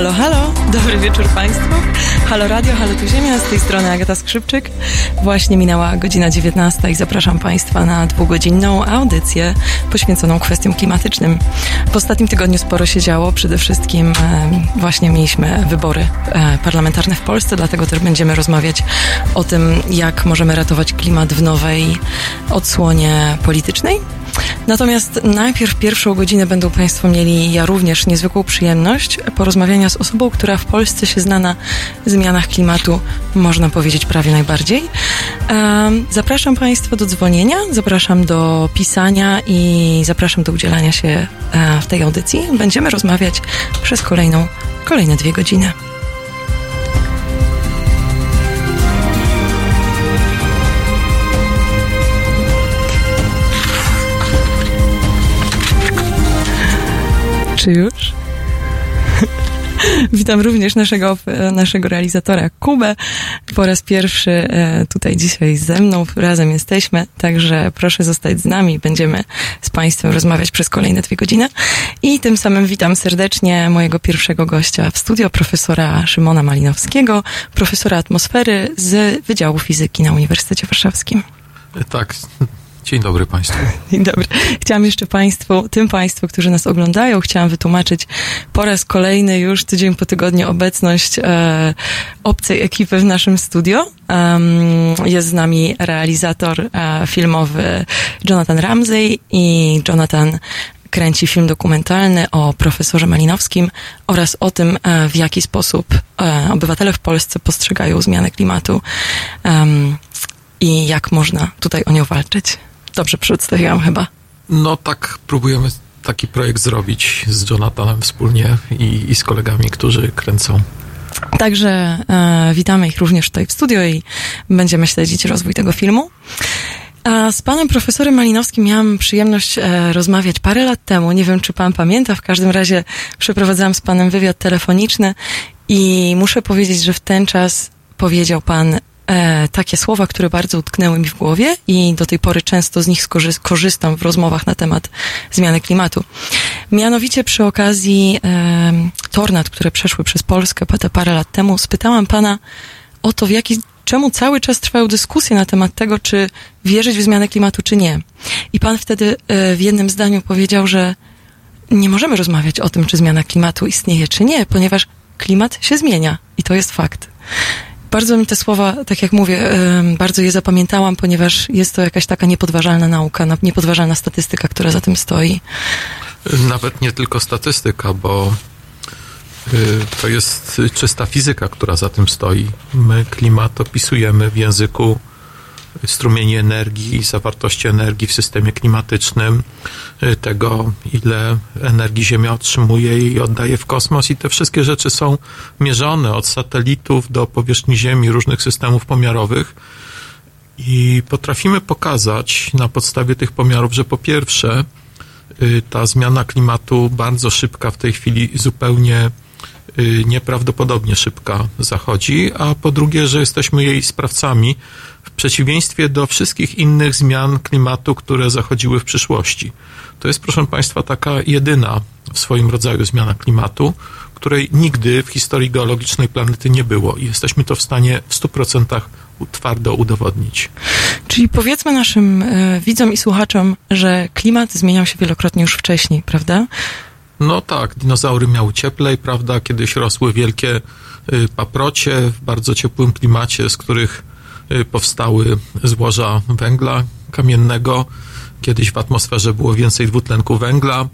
Halo, halo, dobry wieczór Państwu. Halo Radio, Halo Tu Ziemia, z tej strony Agata Skrzypczyk. Właśnie minęła godzina 19 i zapraszam Państwa na dwugodzinną audycję poświęconą kwestiom klimatycznym. W ostatnim tygodniu sporo się działo, przede wszystkim właśnie mieliśmy wybory parlamentarne w Polsce, dlatego też będziemy rozmawiać o tym, jak możemy ratować klimat w nowej odsłonie politycznej. Natomiast najpierw pierwszą godzinę będą Państwo mieli, ja również, niezwykłą przyjemność porozmawiania z osobą, która w Polsce się zna na zmianach klimatu, można powiedzieć prawie najbardziej. Zapraszam Państwa do dzwonienia, zapraszam do pisania i zapraszam do udzielania się w tej audycji. Będziemy rozmawiać przez kolejne 2 godziny. Czy już? Witam również naszego realizatora Kubę. Po raz pierwszy tutaj dzisiaj ze mną, razem jesteśmy, także proszę zostać z nami. Będziemy z Państwem rozmawiać przez kolejne 2 godziny. I tym samym witam serdecznie mojego pierwszego gościa w studio, profesora Szymona Malinowskiego, profesora atmosfery z Wydziału Fizyki na Uniwersytecie Warszawskim. Tak. Dzień dobry Państwu. Dzień dobry. Chciałam jeszcze Państwu, którzy nas oglądają, chciałam wytłumaczyć po raz kolejny już tydzień po tygodniu obecność obcej ekipy w naszym studio. Jest z nami realizator filmowy Jonathan Ramsey i Jonathan kręci film dokumentalny o profesorze Malinowskim oraz o tym, w jaki sposób obywatele w Polsce postrzegają zmianę klimatu i jak można tutaj o nią walczyć. Dobrze przedstawiłam chyba. No tak, próbujemy taki projekt zrobić z Jonathanem wspólnie i z kolegami, którzy kręcą. Także witamy ich również tutaj w studio i będziemy śledzić rozwój tego filmu. A z panem profesorem Malinowskim miałam przyjemność rozmawiać parę lat temu. Nie wiem, czy pan pamięta. W każdym razie przeprowadzałam z panem wywiad telefoniczny i muszę powiedzieć, że w ten czas powiedział pan takie słowa, które bardzo utknęły mi w głowie i do tej pory często z nich korzystam w rozmowach na temat zmiany klimatu. Mianowicie przy okazji tornad, które przeszły przez Polskę parę lat temu, spytałam pana o to, czemu cały czas trwają dyskusje na temat tego, czy wierzyć w zmianę klimatu, czy nie. I pan wtedy w jednym zdaniu powiedział, że nie możemy rozmawiać o tym, czy zmiana klimatu istnieje, czy nie, ponieważ klimat się zmienia i to jest fakt. Bardzo mi te słowa, tak jak mówię, bardzo je zapamiętałam, ponieważ jest to jakaś taka niepodważalna nauka, niepodważalna statystyka, która za tym stoi. Nawet nie tylko statystyka, bo to jest czysta fizyka, która za tym stoi. My klimat opisujemy w języku strumieni energii, zawartości energii w systemie klimatycznym, tego, ile energii Ziemia otrzymuje i oddaje w kosmos, i te wszystkie rzeczy są mierzone od satelitów do powierzchni Ziemi, różnych systemów pomiarowych, i potrafimy pokazać na podstawie tych pomiarów, że po pierwsze ta zmiana klimatu bardzo szybka w tej chwili, zupełnie nieprawdopodobnie szybka zachodzi, a po drugie, że jesteśmy jej sprawcami w przeciwieństwie do wszystkich innych zmian klimatu, które zachodziły w przyszłości. To jest, proszę Państwa, taka jedyna w swoim rodzaju zmiana klimatu, której nigdy w historii geologicznej planety nie było i jesteśmy to w stanie w 100% twardo udowodnić. Czyli powiedzmy naszym widzom i słuchaczom, że klimat zmieniał się wielokrotnie już wcześniej, prawda? No tak, dinozaury miały cieplej, prawda, kiedyś rosły wielkie paprocie w bardzo ciepłym klimacie, z których powstały złoża węgla kamiennego. Kiedyś w atmosferze było więcej dwutlenku węgla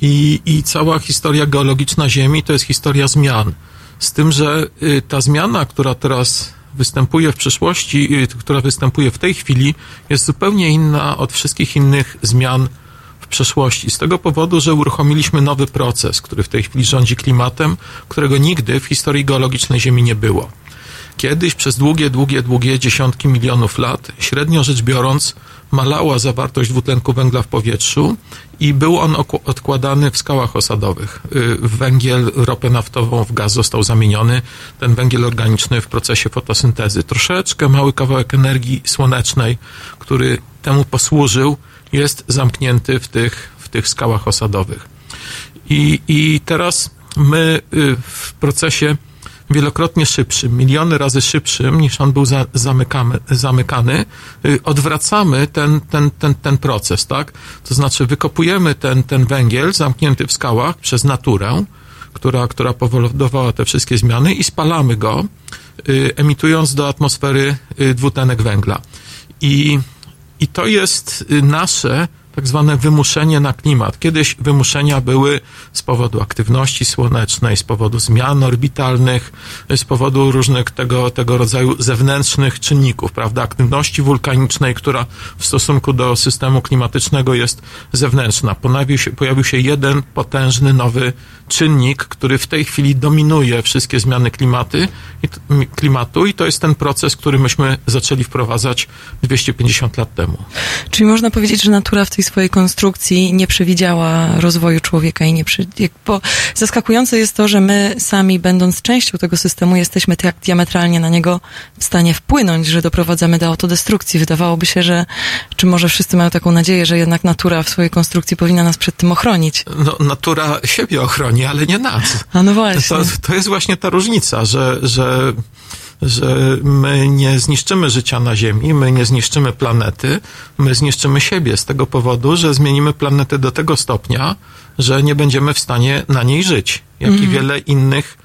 i cała historia geologiczna Ziemi to jest historia zmian. Z tym, że ta zmiana, która teraz występuje w przyszłości, która występuje w tej chwili, jest zupełnie inna od wszystkich innych zmian przeszłości. Z tego powodu, że uruchomiliśmy nowy proces, który w tej chwili rządzi klimatem, którego nigdy w historii geologicznej Ziemi nie było. Kiedyś przez długie dziesiątki milionów lat, średnio rzecz biorąc, malała zawartość dwutlenku węgla w powietrzu i był on odkładany w skałach osadowych. Węgiel, ropę naftową w gaz został zamieniony, ten węgiel organiczny w procesie fotosyntezy. Troszeczkę mały kawałek energii słonecznej, który temu posłużył, jest zamknięty w tych skałach osadowych. I teraz my w procesie wielokrotnie szybszym, miliony razy szybszym niż on był zamykany, odwracamy ten proces, tak? To znaczy wykopujemy ten węgiel zamknięty w skałach przez naturę, która powodowała te wszystkie zmiany i spalamy go, emitując do atmosfery dwutlenek węgla. I to jest nasze tak zwane wymuszenie na klimat. Kiedyś wymuszenia były z powodu aktywności słonecznej, z powodu zmian orbitalnych, z powodu różnych tego rodzaju zewnętrznych czynników, prawda? Aktywności wulkanicznej, która w stosunku do systemu klimatycznego jest zewnętrzna. Pojawił się jeden potężny nowy czynnik, który w tej chwili dominuje wszystkie zmiany klimatu i to jest ten proces, który myśmy zaczęli wprowadzać 250 lat temu. Czyli można powiedzieć, że natura w tej swojej konstrukcji nie przewidziała rozwoju człowieka bo zaskakujące jest to, że my sami, będąc częścią tego systemu, jesteśmy tak diametralnie na niego w stanie wpłynąć, że doprowadzamy do autodestrukcji. Wydawałoby się, że czy może wszyscy mają taką nadzieję, że jednak natura w swojej konstrukcji powinna nas przed tym ochronić. No, natura siebie ochroni, ale nie nas. A no właśnie. To jest właśnie ta różnica, że my nie zniszczymy życia na Ziemi, my nie zniszczymy planety, my zniszczymy siebie z tego powodu, że zmienimy planetę do tego stopnia, że nie będziemy w stanie na niej żyć, jak i wiele innych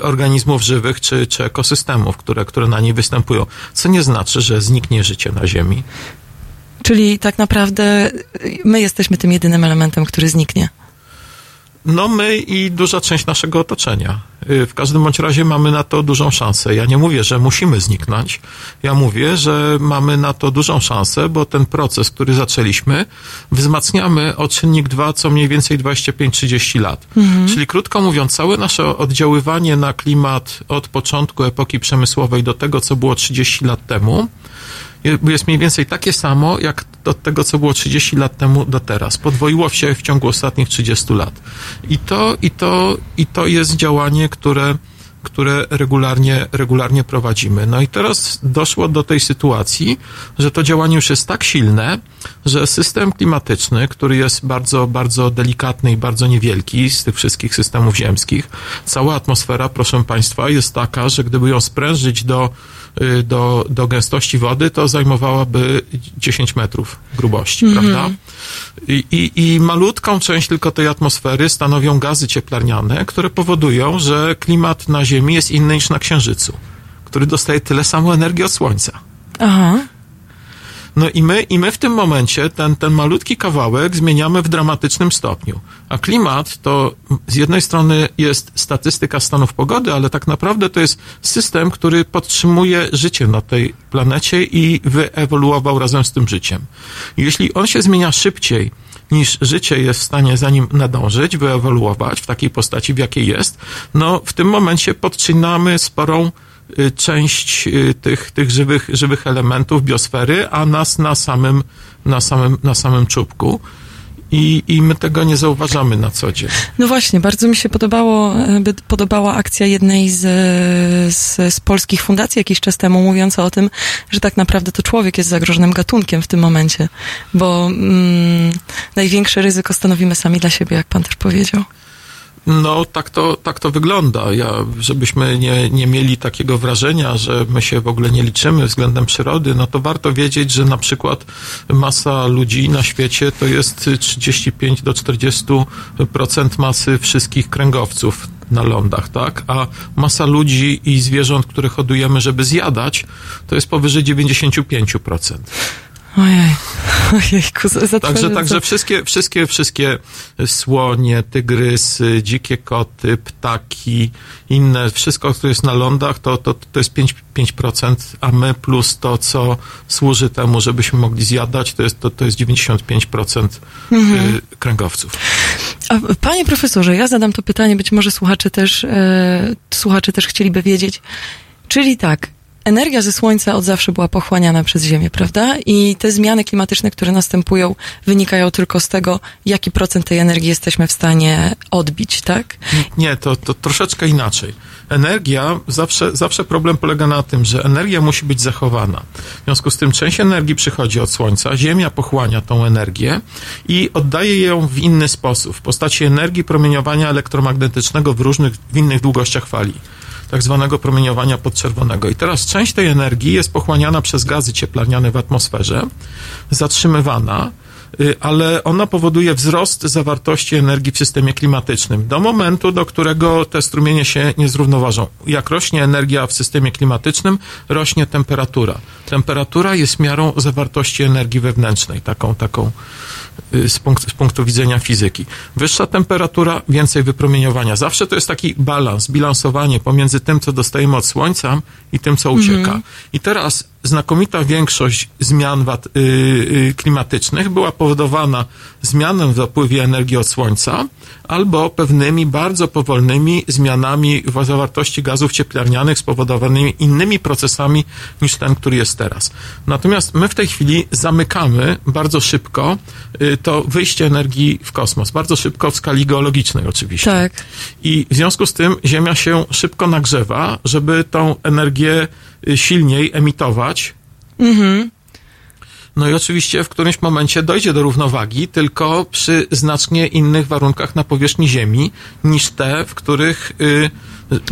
organizmów żywych czy ekosystemów, które na niej występują, co nie znaczy, że zniknie życie na Ziemi. Czyli tak naprawdę my jesteśmy tym jedynym elementem, który zniknie. No my i duża część naszego otoczenia. W każdym bądź razie mamy na to dużą szansę. Ja nie mówię, że musimy zniknąć. Ja mówię, że mamy na to dużą szansę, bo ten proces, który zaczęliśmy, wzmacniamy o czynnik 2 co mniej więcej 25-30 lat. Mhm. Czyli krótko mówiąc, całe nasze oddziaływanie na klimat od początku epoki przemysłowej do tego, co było 30 lat temu, jest mniej więcej takie samo, jak od tego, co było 30 lat temu do teraz. Podwoiło się w ciągu ostatnich 30 lat. I to jest działanie, które regularnie prowadzimy. No i teraz doszło do tej sytuacji, że to działanie już jest tak silne, że system klimatyczny, który jest bardzo, bardzo delikatny i bardzo niewielki z tych wszystkich systemów ziemskich, cała atmosfera, proszę Państwa, jest taka, że gdyby ją sprężyć do gęstości wody, to zajmowałaby 10 metrów grubości, prawda? I malutką część tylko tej atmosfery stanowią gazy cieplarniane, które powodują, że klimat na Ziemi jest inny niż na Księżycu, który dostaje tyle samo energii od Słońca. Aha. No i my w tym momencie ten malutki kawałek zmieniamy w dramatycznym stopniu. A klimat to z jednej strony jest statystyka stanów pogody, ale tak naprawdę to jest system, który podtrzymuje życie na tej planecie i wyewoluował razem z tym życiem. Jeśli on się zmienia szybciej niż życie jest w stanie za nim nadążyć, wyewoluować w takiej postaci, w jakiej jest, no w tym momencie podcinamy sporą część tych żywych elementów biosfery, a nas na samym czubku. I my tego nie zauważamy na co dzień. No właśnie, bardzo mi się podobała akcja jednej z polskich fundacji jakiś czas temu, mówiąca o tym, że tak naprawdę to człowiek jest zagrożonym gatunkiem w tym momencie, bo największe ryzyko stanowimy sami dla siebie, jak pan też powiedział. No, tak to wygląda. Żebyśmy nie mieli takiego wrażenia, że my się w ogóle nie liczymy względem przyrody, no to warto wiedzieć, że na przykład masa ludzi na świecie to jest 35 do 40% masy wszystkich kręgowców na lądach, tak? A masa ludzi i zwierząt, które hodujemy, żeby zjadać, to jest powyżej 95%. Ojejku, Także wszystkie słonie, tygrysy, dzikie koty, ptaki, inne, wszystko, co jest na lądach, to jest 5%, a my plus to, co służy temu, żebyśmy mogli zjadać, to jest 95% kręgowców. A, panie profesorze, ja zadam to pytanie, być może słuchacze też chcieliby wiedzieć. Czyli tak, energia ze słońca od zawsze była pochłaniana przez Ziemię, prawda? I te zmiany klimatyczne, które następują, wynikają tylko z tego, jaki procent tej energii jesteśmy w stanie odbić, tak? Nie, to troszeczkę inaczej. Energia, zawsze problem polega na tym, że energia musi być zachowana. W związku z tym część energii przychodzi od słońca, Ziemia pochłania tą energię i oddaje ją w inny sposób, w postaci energii promieniowania elektromagnetycznego w innych długościach fali, tak zwanego promieniowania podczerwonego. I teraz część tej energii jest pochłaniana przez gazy cieplarniane w atmosferze, zatrzymywana, ale ona powoduje wzrost zawartości energii w systemie klimatycznym do momentu, do którego te strumienie się nie zrównoważą. Jak rośnie energia w systemie klimatycznym, rośnie temperatura. Temperatura jest miarą zawartości energii wewnętrznej, taką z punktu widzenia fizyki. Wyższa temperatura, więcej wypromieniowania. Zawsze to jest taki balans, bilansowanie pomiędzy tym, co dostajemy od słońca i tym, co ucieka. I teraz znakomita większość zmian klimatycznych była powodowana zmianą w dopływie energii od słońca albo pewnymi bardzo powolnymi zmianami w zawartości gazów cieplarnianych spowodowanymi innymi procesami niż ten, który jest teraz. Natomiast my w tej chwili zamykamy bardzo szybko to wyjście energii w kosmos. Bardzo szybko w skali geologicznej oczywiście. Tak. I w związku z tym Ziemia się szybko nagrzewa, żeby tą energię silniej emitować. No i oczywiście w którymś momencie dojdzie do równowagi, tylko przy znacznie innych warunkach na powierzchni Ziemi niż te, w których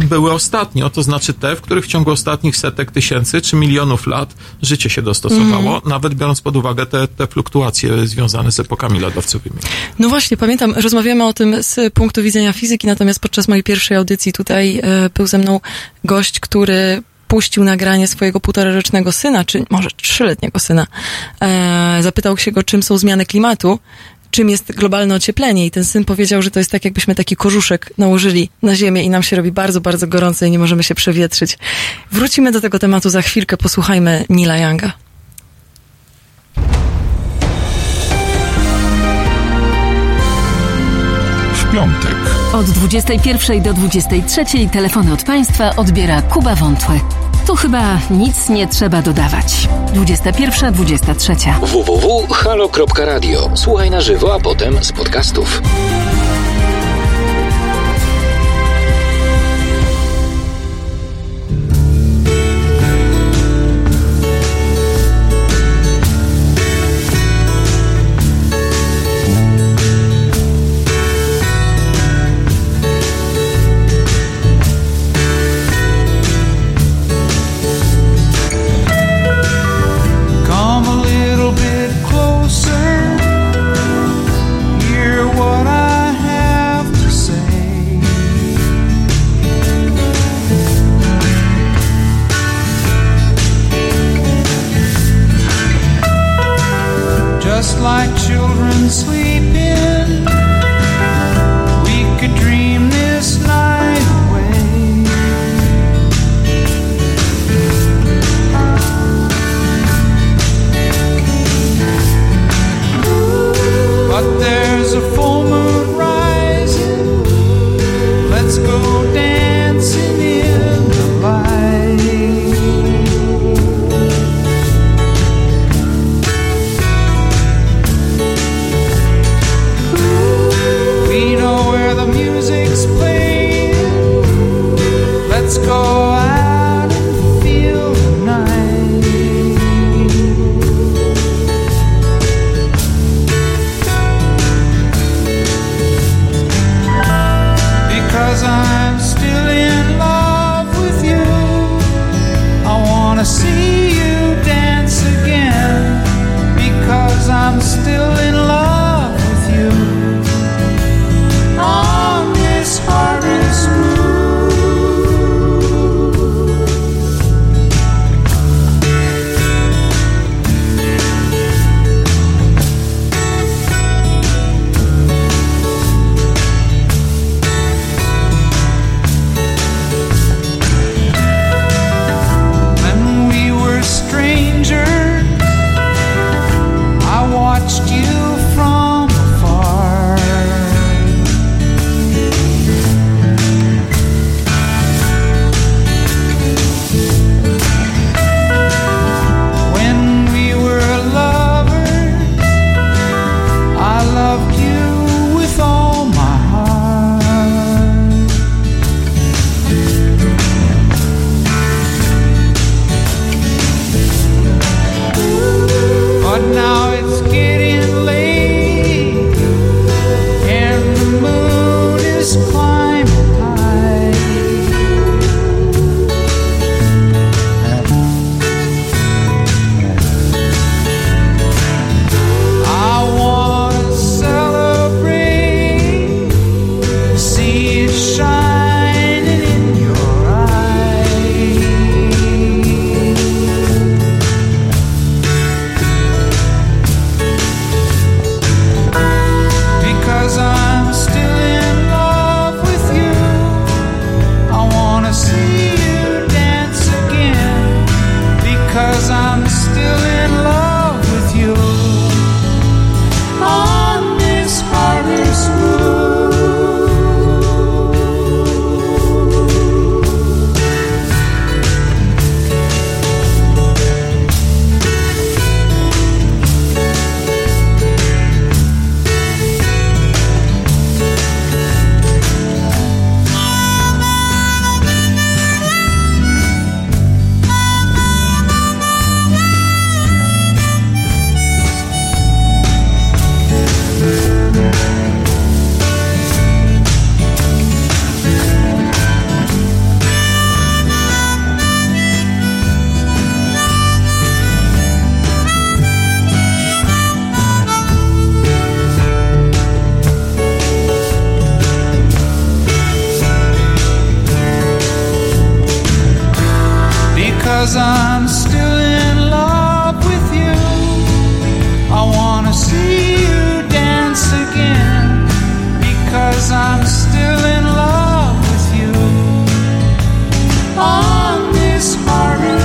były ostatnio, to znaczy te, w których w ciągu ostatnich setek tysięcy czy milionów lat życie się dostosowało, nawet biorąc pod uwagę te fluktuacje związane z epokami lodowcowymi. No właśnie, pamiętam, rozmawiamy o tym z punktu widzenia fizyki, natomiast podczas mojej pierwszej audycji tutaj był ze mną gość, który puścił nagranie swojego 1,5-rocznego syna, czy może 3-letniego syna. Zapytał się go, czym są zmiany klimatu, czym jest globalne ocieplenie i ten syn powiedział, że to jest tak, jakbyśmy taki kożuszek nałożyli na ziemię i nam się robi bardzo, bardzo gorąco i nie możemy się przewietrzyć. Wrócimy do tego tematu za chwilkę, posłuchajmy Neila Younga. W piątek. Od 21 do 23 telefony od Państwa odbiera Kuba Wątły. Tu chyba nic nie trzeba dodawać. 21-23. www.halo.radio. Słuchaj na żywo, a potem z podcastów. Closer, hear what I I'm still in love with you. I wanna see you dance again, because I'm still in love with you. On this harvest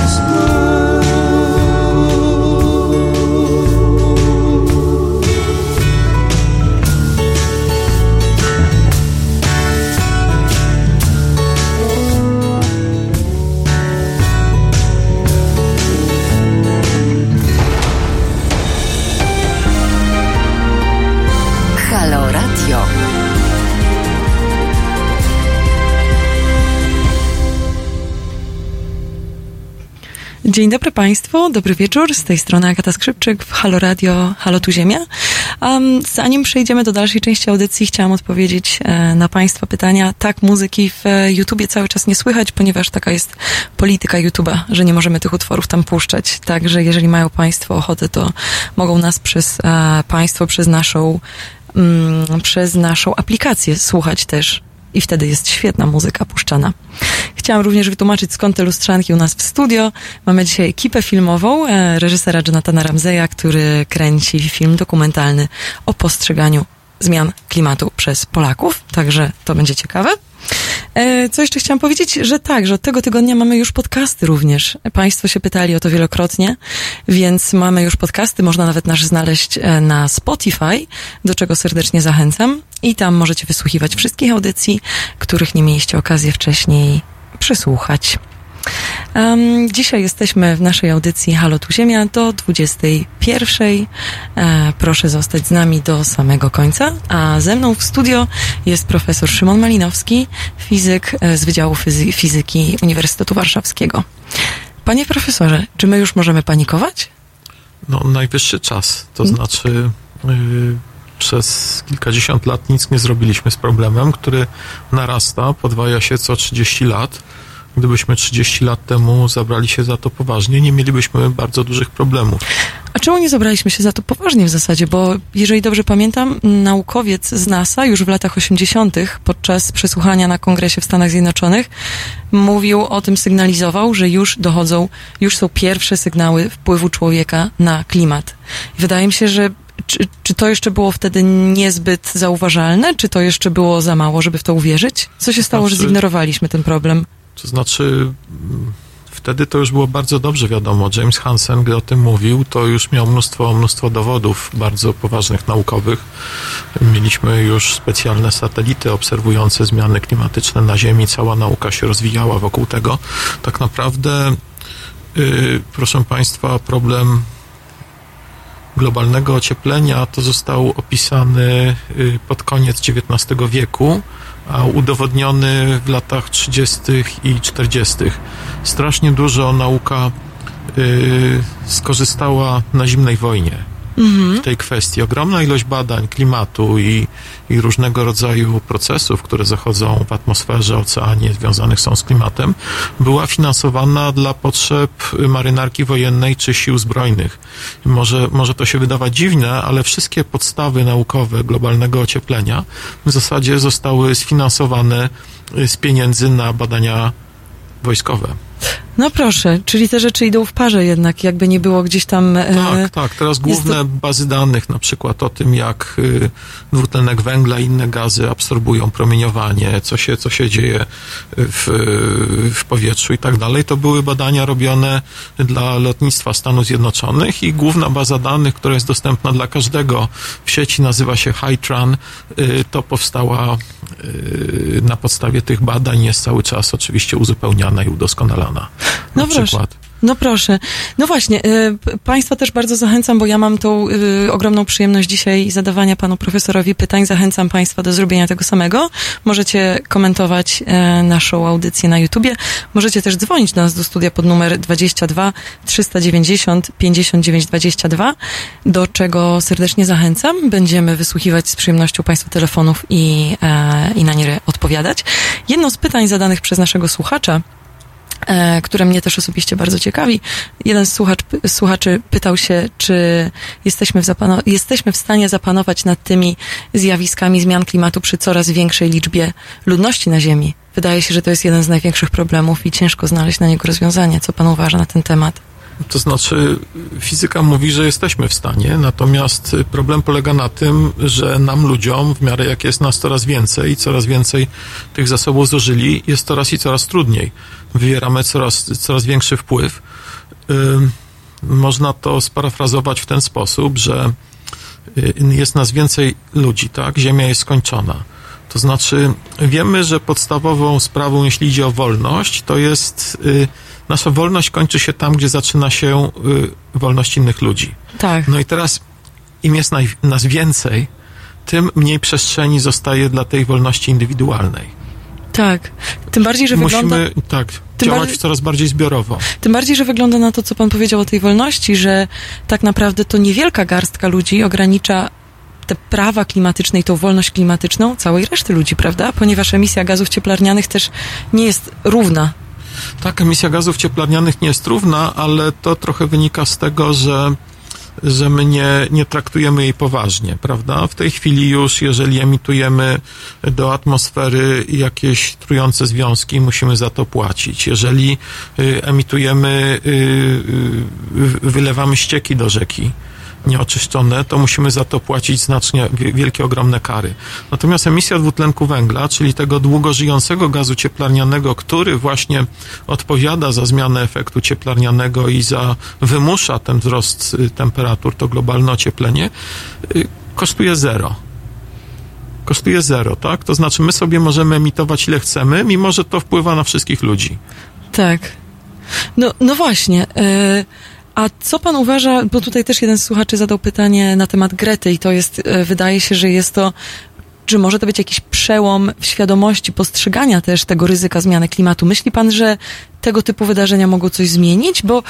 Dzień dobry Państwu, dobry wieczór, z tej strony Agata Skrzypczyk w Halo Radio, HaloTuZiemia. Zanim przejdziemy do dalszej części audycji, chciałam odpowiedzieć na Państwa pytania. Tak, muzyki w YouTubie cały czas nie słychać, ponieważ taka jest polityka YouTuba, że nie możemy tych utworów tam puszczać. Także jeżeli mają Państwo ochotę, to mogą nas przez Państwo, przez naszą aplikację słuchać też. I wtedy jest świetna muzyka puszczana. Chciałam również wytłumaczyć, skąd te lustrzanki u nas w studio. Mamy dzisiaj ekipę filmową, reżysera Jonathana Ramseya, który kręci film dokumentalny o postrzeganiu zmian klimatu przez Polaków. Także to będzie ciekawe. Co jeszcze chciałam powiedzieć, że tak, że od tego tygodnia mamy już podcasty również. Państwo się pytali o to wielokrotnie, więc mamy już podcasty, można nawet nasz znaleźć na Spotify, do czego serdecznie zachęcam. I tam możecie wysłuchiwać wszystkich audycji, których nie mieliście okazji wcześniej przysłuchać. Dzisiaj jesteśmy w naszej audycji Halo Tu Ziemia do 21:00. Proszę zostać z nami do samego końca. A ze mną w studio jest profesor Szymon Malinowski, fizyk z Wydziału Fizyki Uniwersytetu Warszawskiego. Panie profesorze, czy my już możemy panikować? No, najwyższy czas. To znaczy przez kilkadziesiąt lat nic nie zrobiliśmy z problemem, który narasta, podwaja się co 30 lat. Gdybyśmy 30 lat temu zabrali się za to poważnie, nie mielibyśmy bardzo dużych problemów. A czemu nie zabraliśmy się za to poważnie w zasadzie? Bo jeżeli dobrze pamiętam, naukowiec z NASA już w latach 80. podczas przesłuchania na kongresie w Stanach Zjednoczonych mówił o tym, sygnalizował, że już są pierwsze sygnały wpływu człowieka na klimat. I wydaje mi się, że czy to jeszcze było wtedy niezbyt zauważalne? Czy to jeszcze było za mało, żeby w to uwierzyć? Co się stało, że zignorowaliśmy ten problem? To znaczy, wtedy to już było bardzo dobrze wiadomo. James Hansen, gdy o tym mówił, to już miał mnóstwo dowodów bardzo poważnych, naukowych. Mieliśmy już specjalne satelity obserwujące zmiany klimatyczne na Ziemi. Cała nauka się rozwijała wokół tego. Tak naprawdę, proszę Państwa, problem globalnego ocieplenia to został opisany pod koniec XIX wieku, a udowodniony w latach 30. i 40. Strasznie dużo nauka skorzystała na zimnej wojnie w tej kwestii. Ogromna ilość badań klimatu i różnego rodzaju procesów, które zachodzą w atmosferze, oceanie, związanych są z klimatem, była finansowana dla potrzeb marynarki wojennej czy sił zbrojnych. Może to się wydawać dziwne, ale wszystkie podstawy naukowe globalnego ocieplenia w zasadzie zostały sfinansowane z pieniędzy na badania wojskowe. No proszę, czyli te rzeczy idą w parze jednak, jakby nie było gdzieś tam... Tak, teraz główne bazy danych na przykład o tym, jak dwutlenek węgla i inne gazy absorbują promieniowanie, co się dzieje w powietrzu i tak dalej. To były badania robione dla lotnictwa Stanów Zjednoczonych i główna baza danych, która jest dostępna dla każdego w sieci, nazywa się HiTran. To powstała na podstawie tych badań, jest cały czas oczywiście uzupełniana i udoskonalana. No proszę. No proszę. No właśnie, Państwa też bardzo zachęcam, bo ja mam tą ogromną przyjemność dzisiaj zadawania Panu Profesorowi pytań. Zachęcam Państwa do zrobienia tego samego. Możecie komentować naszą audycję na YouTubie. Możecie też dzwonić do nas do studia pod numer 22 390 59 22, do czego serdecznie zachęcam. Będziemy wysłuchiwać z przyjemnością Państwa telefonów i na nie odpowiadać. Jedno z pytań zadanych przez naszego słuchacza które mnie też osobiście bardzo ciekawi. Jeden z słuchaczy pytał się, czy jesteśmy w stanie zapanować nad tymi zjawiskami zmian klimatu przy coraz większej liczbie ludności na Ziemi. Wydaje się, że to jest jeden z największych problemów i ciężko znaleźć na niego rozwiązanie. Co pan uważa na ten temat? To znaczy, fizyka mówi, że jesteśmy w stanie, natomiast problem polega na tym, że nam ludziom, w miarę jak jest nas coraz więcej tych zasobów zużyli, jest coraz trudniej. Wywieramy coraz większy wpływ. Można to sparafrazować w ten sposób, że jest nas więcej ludzi, tak? Ziemia jest skończona. To znaczy, wiemy, że podstawową sprawą, jeśli idzie o wolność, to jest... Nasza wolność kończy się tam, gdzie zaczyna się wolność innych ludzi. Tak. No i teraz im jest nas więcej, tym mniej przestrzeni zostaje dla tej wolności indywidualnej. Tak. Tym bardziej, że musimy działać coraz bardziej zbiorowo. Tym bardziej, że wygląda na to, co pan powiedział o tej wolności, że tak naprawdę to niewielka garstka ludzi ogranicza te prawa klimatyczne i tą wolność klimatyczną całej reszty ludzi, prawda? Ponieważ emisja gazów cieplarnianych też nie jest równa. Tak, emisja gazów cieplarnianych nie jest równa, ale to trochę wynika z tego, że my nie traktujemy jej poważnie, prawda? W tej chwili już, jeżeli emitujemy do atmosfery jakieś trujące związki, musimy za to płacić. Jeżeli emitujemy, wylewamy ścieki do rzeki nieoczyszczone, to musimy za to płacić znacznie wielkie, ogromne kary. Natomiast emisja dwutlenku węgla, czyli tego długo żyjącego gazu cieplarnianego, który właśnie odpowiada za zmianę efektu cieplarnianego i wymusza ten wzrost temperatur, to globalne ocieplenie, kosztuje zero. Kosztuje zero, tak? To znaczy my sobie możemy emitować ile chcemy, mimo że to wpływa na wszystkich ludzi. Tak. No właśnie. A co pan uważa, bo tutaj też jeden z słuchaczy zadał pytanie na temat Grety i to jest, wydaje się, że jest to, czy może to być jakiś przełom w świadomości postrzegania też tego ryzyka zmiany klimatu? Myśli pan, że tego typu wydarzenia mogą coś zmienić? Bo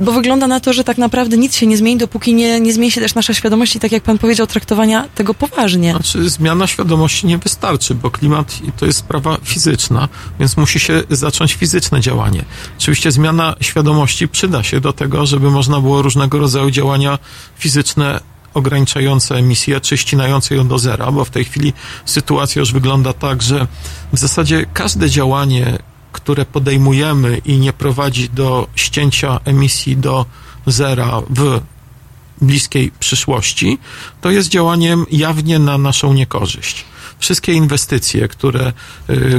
wygląda na to, że tak naprawdę nic się nie zmieni, dopóki nie zmieni się też nasza świadomość i tak jak pan powiedział, traktowania tego poważnie. Znaczy zmiana świadomości nie wystarczy, bo klimat to jest sprawa fizyczna, więc musi się zacząć fizyczne działanie. Oczywiście zmiana świadomości przyda się do tego, żeby można było różnego rodzaju działania fizyczne ograniczające emisję, czy ścinające ją do zera, bo w tej chwili sytuacja już wygląda tak, że w zasadzie każde działanie, które podejmujemy i nie prowadzi do ścięcia emisji do zera w bliskiej przyszłości, to jest działaniem jawnie na naszą niekorzyść. Wszystkie inwestycje, które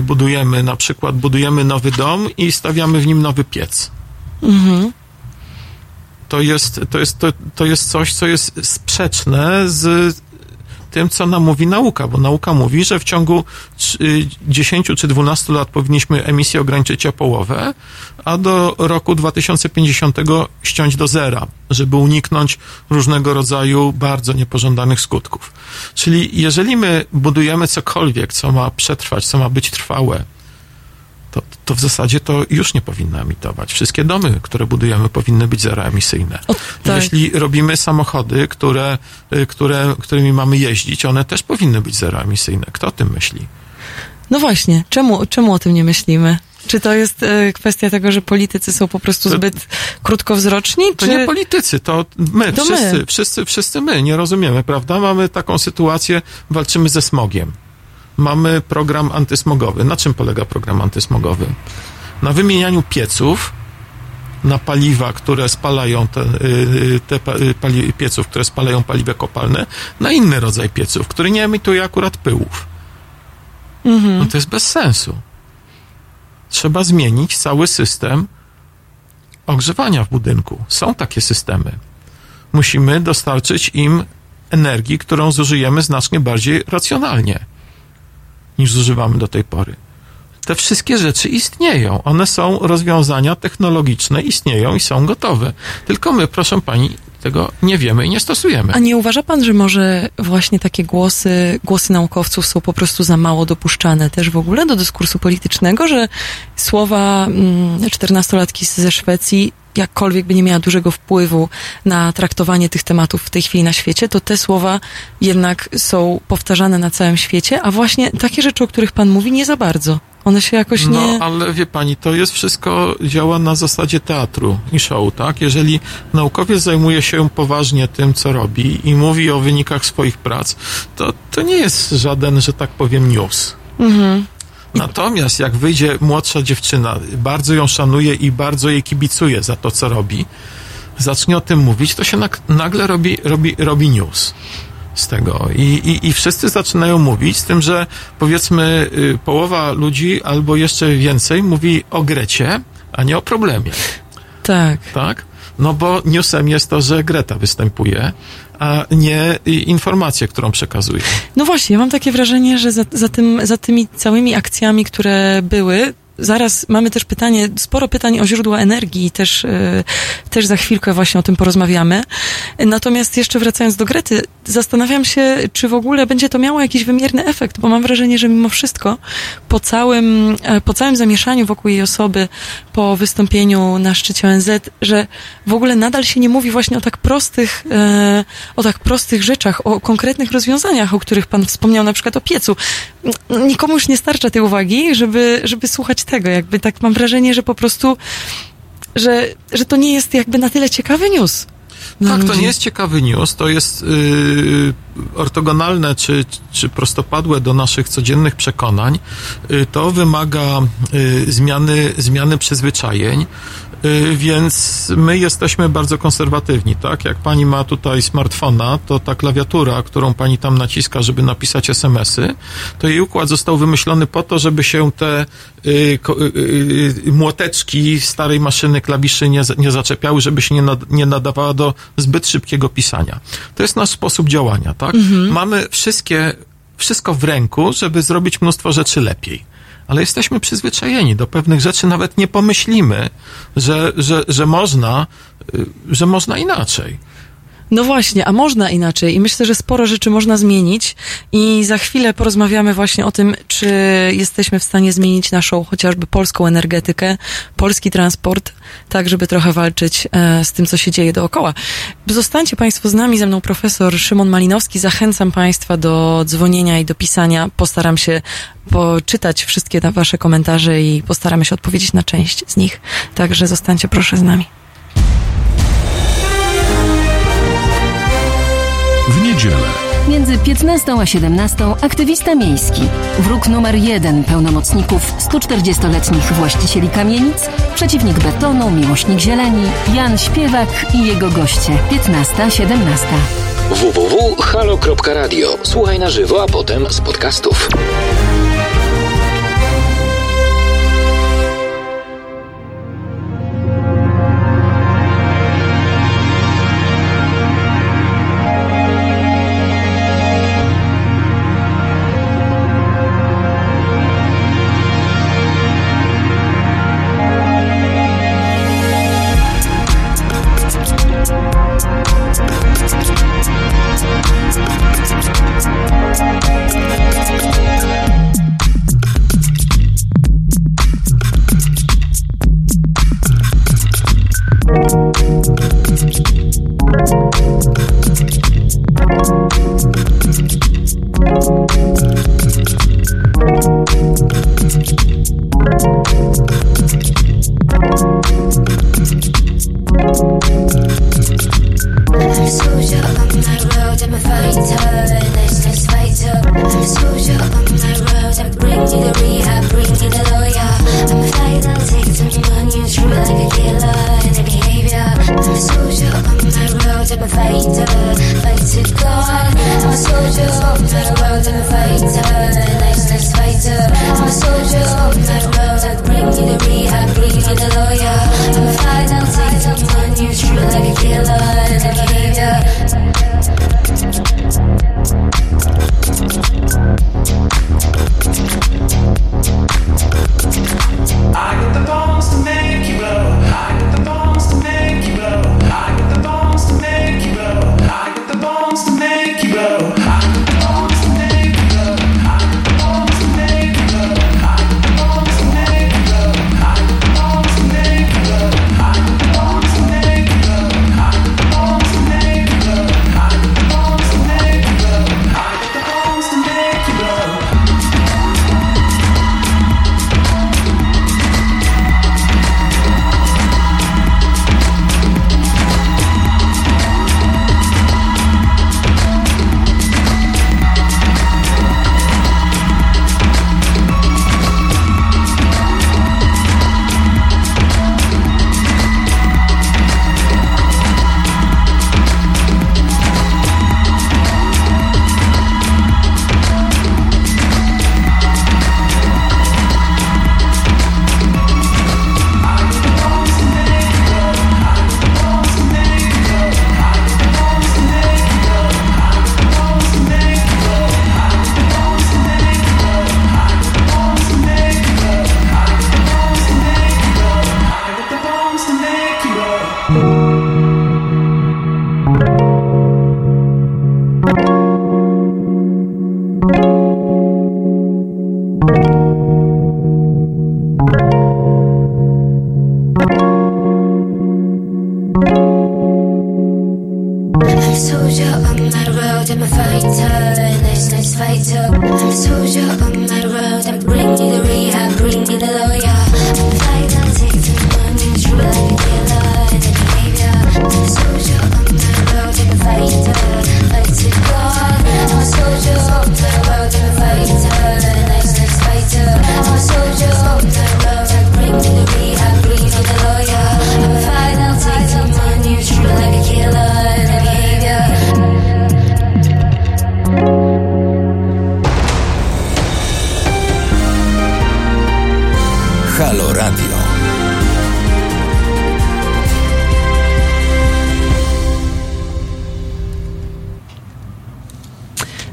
budujemy, na przykład budujemy nowy dom i stawiamy w nim nowy piec. Mhm. To jest coś, co jest sprzeczne z tym, co nam mówi nauka, bo nauka mówi, że w ciągu 10 czy 12 lat powinniśmy emisję ograniczyć o połowę, a do roku 2050 ściąć do zera, żeby uniknąć różnego rodzaju bardzo niepożądanych skutków. Czyli jeżeli my budujemy cokolwiek, co ma przetrwać, co ma być trwałe, to w zasadzie to już nie powinno emitować. Wszystkie domy, które budujemy, powinny być zeroemisyjne. Tak. Jeśli robimy samochody, którymi mamy jeździć, one też powinny być zeroemisyjne. Kto o tym myśli? No właśnie, czemu o tym nie myślimy? Czy to jest kwestia tego, że politycy są po prostu zbyt krótkowzroczni? To nie politycy, to my, wszyscy my, nie rozumiemy, prawda? Mamy taką sytuację, walczymy ze smogiem. Mamy program antysmogowy. Na czym polega program antysmogowy? Na wymienianiu pieców na paliwa, które spalają pieców, które spalają paliwa kopalne, na inny rodzaj pieców, który nie emituje akurat pyłów. Mhm. No to jest bez sensu. Trzeba zmienić cały system ogrzewania w budynku. Są takie systemy. Musimy dostarczyć im energii, którą zużyjemy znacznie bardziej racjonalnie, niż zużywamy do tej pory. Te wszystkie rzeczy istnieją. One są, rozwiązania technologiczne istnieją i są gotowe. Tylko my, proszę pani, tego nie wiemy i nie stosujemy. A nie uważa pan, że może właśnie takie głosy naukowców są po prostu za mało dopuszczane też w ogóle do dyskursu politycznego, że słowa 14-latki ze Szwecji, jakkolwiek by nie miała dużego wpływu na traktowanie tych tematów w tej chwili na świecie, to te słowa jednak są powtarzane na całym świecie, a właśnie takie rzeczy, o których pan mówi, nie za bardzo. One się jakoś nie... No, ale wie pani, to jest wszystko, działa na zasadzie teatru i show, tak? Jeżeli naukowiec zajmuje się poważnie tym, co robi i mówi o wynikach swoich prac, to nie jest żaden, że tak powiem, news. Mhm. Natomiast jak wyjdzie młodsza dziewczyna, bardzo ją szanuje i bardzo jej kibicuje za to, co robi, zacznie o tym mówić, to się nagle robi news z tego. I wszyscy zaczynają mówić, z tym, że powiedzmy połowa ludzi albo jeszcze więcej mówi o Grecie, a nie o problemie. Tak? No bo newsem jest to, że Greta występuje, a nie informację, którą przekazuje. No właśnie, ja mam takie wrażenie, że za tymi całymi akcjami, które były, zaraz mamy też pytanie, sporo pytań o źródła energii, też za chwilkę właśnie o tym porozmawiamy. Natomiast jeszcze wracając do Grety, zastanawiam się, czy w ogóle będzie to miało jakiś wymierny efekt, bo mam wrażenie, że mimo wszystko po całym zamieszaniu wokół jej osoby, po wystąpieniu na szczycie ONZ, że w ogóle nadal się nie mówi właśnie o tak prostych rzeczach, o konkretnych rozwiązaniach, o których pan wspomniał, na przykład o piecu. Nikomu już nie starcza tej uwagi, żeby słuchać tego. Jakby tak mam wrażenie, że po prostu, że to nie jest jakby na tyle ciekawy news. Tak, to nie jest ciekawy news, to jest ortogonalne czy prostopadłe do naszych codziennych przekonań. To wymaga zmiany przyzwyczajeń, więc my jesteśmy bardzo konserwatywni, tak? Jak pani ma tutaj smartfona, to ta klawiatura, którą pani tam naciska, żeby napisać SMS-y, to jej układ został wymyślony po to, żeby się te młoteczki starej maszyny klawiszy nie zaczepiały, żeby się nie nadawała do zbyt szybkiego pisania. To jest nasz sposób działania, tak? Mhm. Mamy wszystko w ręku, żeby zrobić mnóstwo rzeczy lepiej. Ale jesteśmy przyzwyczajeni do pewnych rzeczy, nawet nie pomyślimy, że można inaczej. No właśnie, a można inaczej i myślę, że sporo rzeczy można zmienić i za chwilę porozmawiamy właśnie o tym, czy jesteśmy w stanie zmienić naszą chociażby polską energetykę, polski transport, tak żeby trochę walczyć z tym, co się dzieje dookoła. Zostańcie Państwo z nami, ze mną profesor Szymon Malinowski, zachęcam Państwa do dzwonienia i do pisania, postaram się poczytać wszystkie Wasze komentarze i postaramy się odpowiedzieć na część z nich, także zostańcie proszę z nami. W niedzielę. Między 15 a 17 aktywista miejski. Wróg numer 1 pełnomocników 140-letnich właścicieli kamienic, przeciwnik betonu, miłośnik zieleni, Jan Śpiewak i jego goście. 15-17. www.halo.radio. Słuchaj na żywo, a potem z podcastów.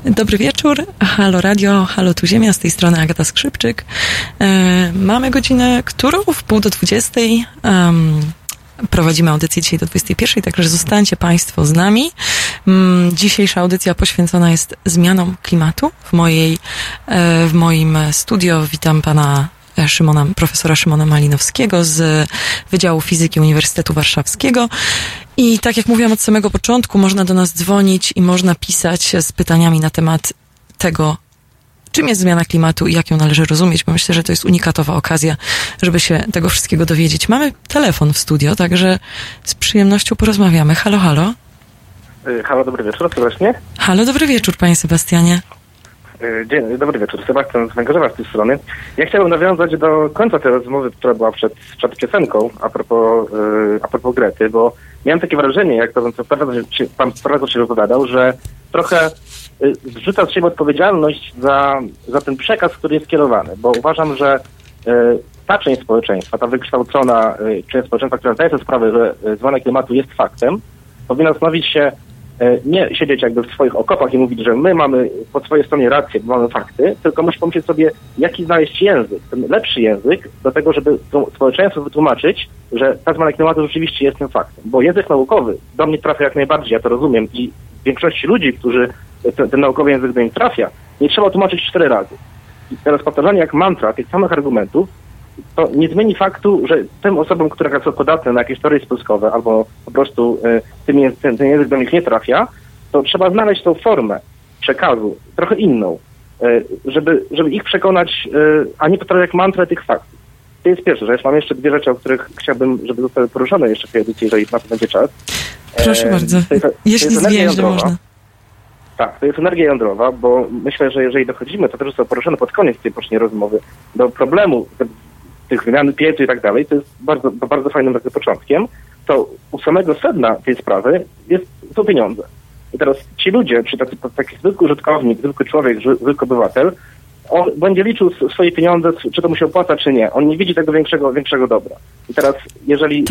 Dobry wieczór, Halo Radio, HaloTuZiemia, z tej strony Agata Skrzypczyk. Mamy godzinę, którą w 11:30. Prowadzimy audycję dzisiaj do 21:00, także zostańcie Państwo z nami. Dzisiejsza audycja poświęcona jest zmianom klimatu. W moim studio witam pana profesora Szymona Malinowskiego z Wydziału Fizyki Uniwersytetu Warszawskiego. I tak jak mówiłam od samego początku, można do nas dzwonić i można pisać z pytaniami na temat tego, czym jest zmiana klimatu i jak ją należy rozumieć, bo myślę, że to jest unikatowa okazja, żeby się tego wszystkiego dowiedzieć. Mamy telefon w studio, także z przyjemnością porozmawiamy. Halo, halo. Halo, dobry wieczór, serdecznie. Halo, dobry wieczór, panie Sebastianie. Dzień dobry wieczór, Sebastian z Węgorzewa z tej strony. Ja chciałbym nawiązać do końca tej rozmowy, która była przed piosenką a propos Grety, bo miałem takie wrażenie, jak pan profesor się wypowiadał, że trochę zrzuca z siebie odpowiedzialność za ten przekaz, który jest kierowany, bo uważam, że ta część społeczeństwa, ta wykształcona część społeczeństwa, która zdaje sobie sprawę, że zmiana klimatu jest faktem, powinna zastanowić się, nie siedzieć jakby w swoich okopach i mówić, że my mamy po swojej stronie rację, bo mamy fakty, tylko musi pomyśleć sobie, jaki znaleźć język, ten lepszy język do tego, żeby społeczeństwu wytłumaczyć, że ta zmiana klimatu rzeczywiście jest tym faktem. Bo język naukowy do mnie trafia jak najbardziej, ja to rozumiem i większości ludzi, którzy ten naukowy język do nich trafia, nie trzeba tłumaczyć 4 razy. I teraz powtarzanie jak mantra tych samych argumentów, to nie zmieni faktu, że tym osobom, które są podatne na jakieś teorie spiskowe albo po prostu ten język do nich nie trafia, to trzeba znaleźć tą formę przekazu, trochę inną, żeby ich przekonać, a nie powtarzać jak mantrę tych faktów. To jest pierwsza rzecz. Mam jeszcze 2 rzeczy, o których chciałbym, żeby zostały poruszone jeszcze w tej edycji, jeżeli na to będzie czas. Proszę bardzo. Jeśli zwięźle można. Tak, to jest energia jądrowa, bo myślę, że jeżeli dochodzimy, to też zostało poruszone pod koniec tej poprzedniej rozmowy, do problemu tych zmian piecu i tak dalej, to jest bardzo fajnym początkiem, to u samego sedna tej sprawy są pieniądze. I teraz ci ludzie, czy taki zwykły użytkownik, zwykły człowiek, zwykły obywatel, on będzie liczył swoje pieniądze, czy to mu się opłaca, czy nie. On nie widzi tego większego dobra. I teraz, jeżeli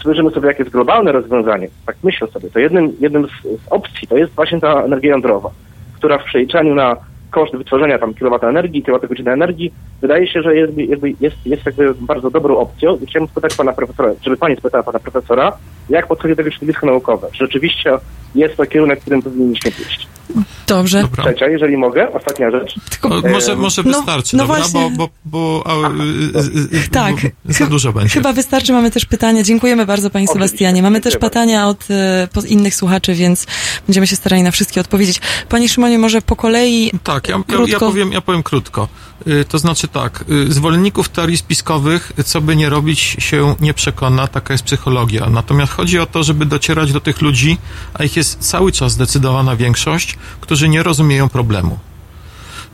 spojrzymy sobie, jakie jest globalne rozwiązanie, tak myślę sobie, to jednym z opcji to jest właśnie ta energia jądrowa, która w przeliczeniu na koszt wytworzenia tam kilowata energii, kilowatogodziny energii, wydaje się, że jest jakby bardzo dobrą opcją i chciałbym spytać pana profesora, żeby pani spytała pana profesora, jak podchodzi do tego środowisko naukowe. Czy rzeczywiście jest to kierunek, w którym powinniśmy iść? Dobrze. Dobra. Trzecia, jeżeli mogę, ostatnia rzecz. Tylko, może wystarczy, no dobra? Właśnie. Tak. Za dużo będzie. Chyba wystarczy, mamy też pytania. Dziękujemy bardzo, panie Sebastianie. Mamy też pytania od innych słuchaczy, więc będziemy się starali na wszystkie odpowiedzieć. Panie Szymonie, może po kolei. Tak, ja powiem krótko. To znaczy tak, zwolenników teorii spiskowych, co by nie robić, się nie przekona, taka jest psychologia. Natomiast chodzi o to, żeby docierać do tych ludzi, a ich jest cały czas zdecydowana większość, którzy nie rozumieją problemu.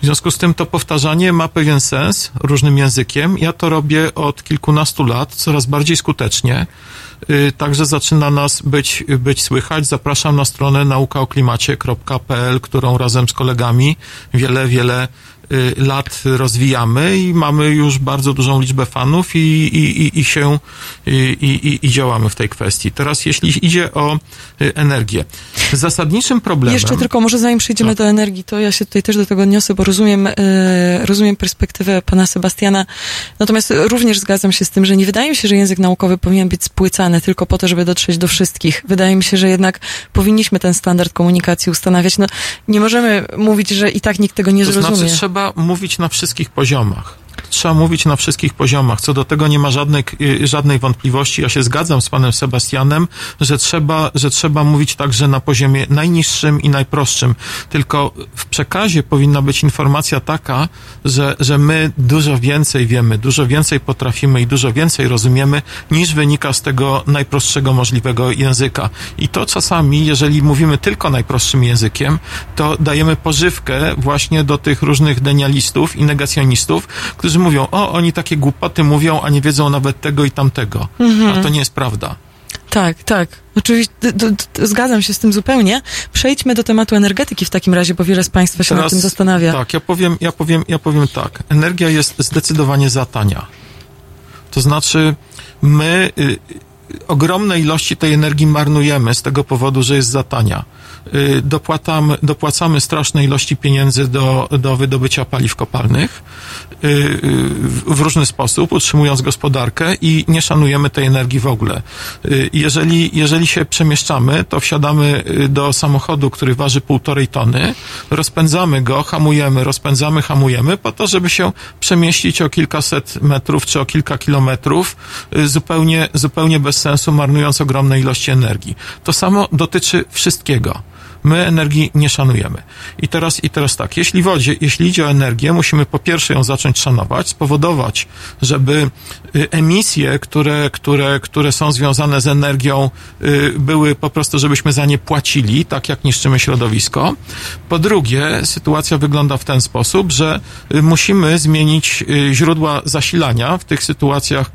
W związku z tym to powtarzanie ma pewien sens różnym językiem. Ja to robię od kilkunastu lat, coraz bardziej skutecznie. Także zaczyna nas być słychać. Zapraszam na stronę naukaoklimacie.pl, którą razem z kolegami wiele lat rozwijamy i mamy już bardzo dużą liczbę fanów i działamy w tej kwestii. Teraz jeśli idzie o energię. Zasadniczym problemem... Jeszcze tylko może zanim przejdziemy do energii, to ja się tutaj też do tego odniosę, bo rozumiem perspektywę pana Sebastiana. Natomiast również zgadzam się z tym, że nie wydaje mi się, że język naukowy powinien być spłycany tylko po to, żeby dotrzeć do wszystkich. Wydaje mi się, że jednak powinniśmy ten standard komunikacji ustanawiać. No, nie możemy mówić, że i tak nikt tego nie zrozumie. Mówić na wszystkich poziomach. Trzeba mówić na wszystkich poziomach. Co do tego nie ma żadnej wątpliwości. Ja się zgadzam z panem Sebastianem, że trzeba mówić także na poziomie najniższym i najprostszym. Tylko w przekazie powinna być informacja taka, że my dużo więcej wiemy, dużo więcej potrafimy i dużo więcej rozumiemy, niż wynika z tego najprostszego możliwego języka. I to czasami, jeżeli mówimy tylko najprostszym językiem, to dajemy pożywkę właśnie do tych różnych denialistów i negacjonistów, którzy mówią, oni takie głupoty mówią, a nie wiedzą nawet tego i tamtego. Mhm. A to nie jest prawda. Tak. Oczywiście zgadzam się z tym zupełnie. Przejdźmy do tematu energetyki w takim razie, bo wiele z Państwa się nad tym zastanawia. Tak, ja powiem tak. Energia jest zdecydowanie za tania. To znaczy, my ogromne ilości tej energii marnujemy z tego powodu, że jest za tania. Dopłacamy straszne ilości pieniędzy do wydobycia paliw kopalnych w różny sposób, utrzymując gospodarkę i nie szanujemy tej energii w ogóle. Jeżeli się przemieszczamy, to wsiadamy do samochodu, który waży 1,5 tony, rozpędzamy go, hamujemy, po to, żeby się przemieścić o kilkaset metrów czy o kilka kilometrów zupełnie bez sensu, marnując ogromne ilości energii. To samo dotyczy wszystkiego. My energii nie szanujemy. I teraz tak, jeśli idzie o energię, musimy po pierwsze ją zacząć szanować, spowodować, żeby emisje, które są związane z energią, były po prostu, żebyśmy za nie płacili, tak jak niszczymy środowisko. Po drugie, sytuacja wygląda w ten sposób, że musimy zmienić źródła zasilania w tych sytuacjach,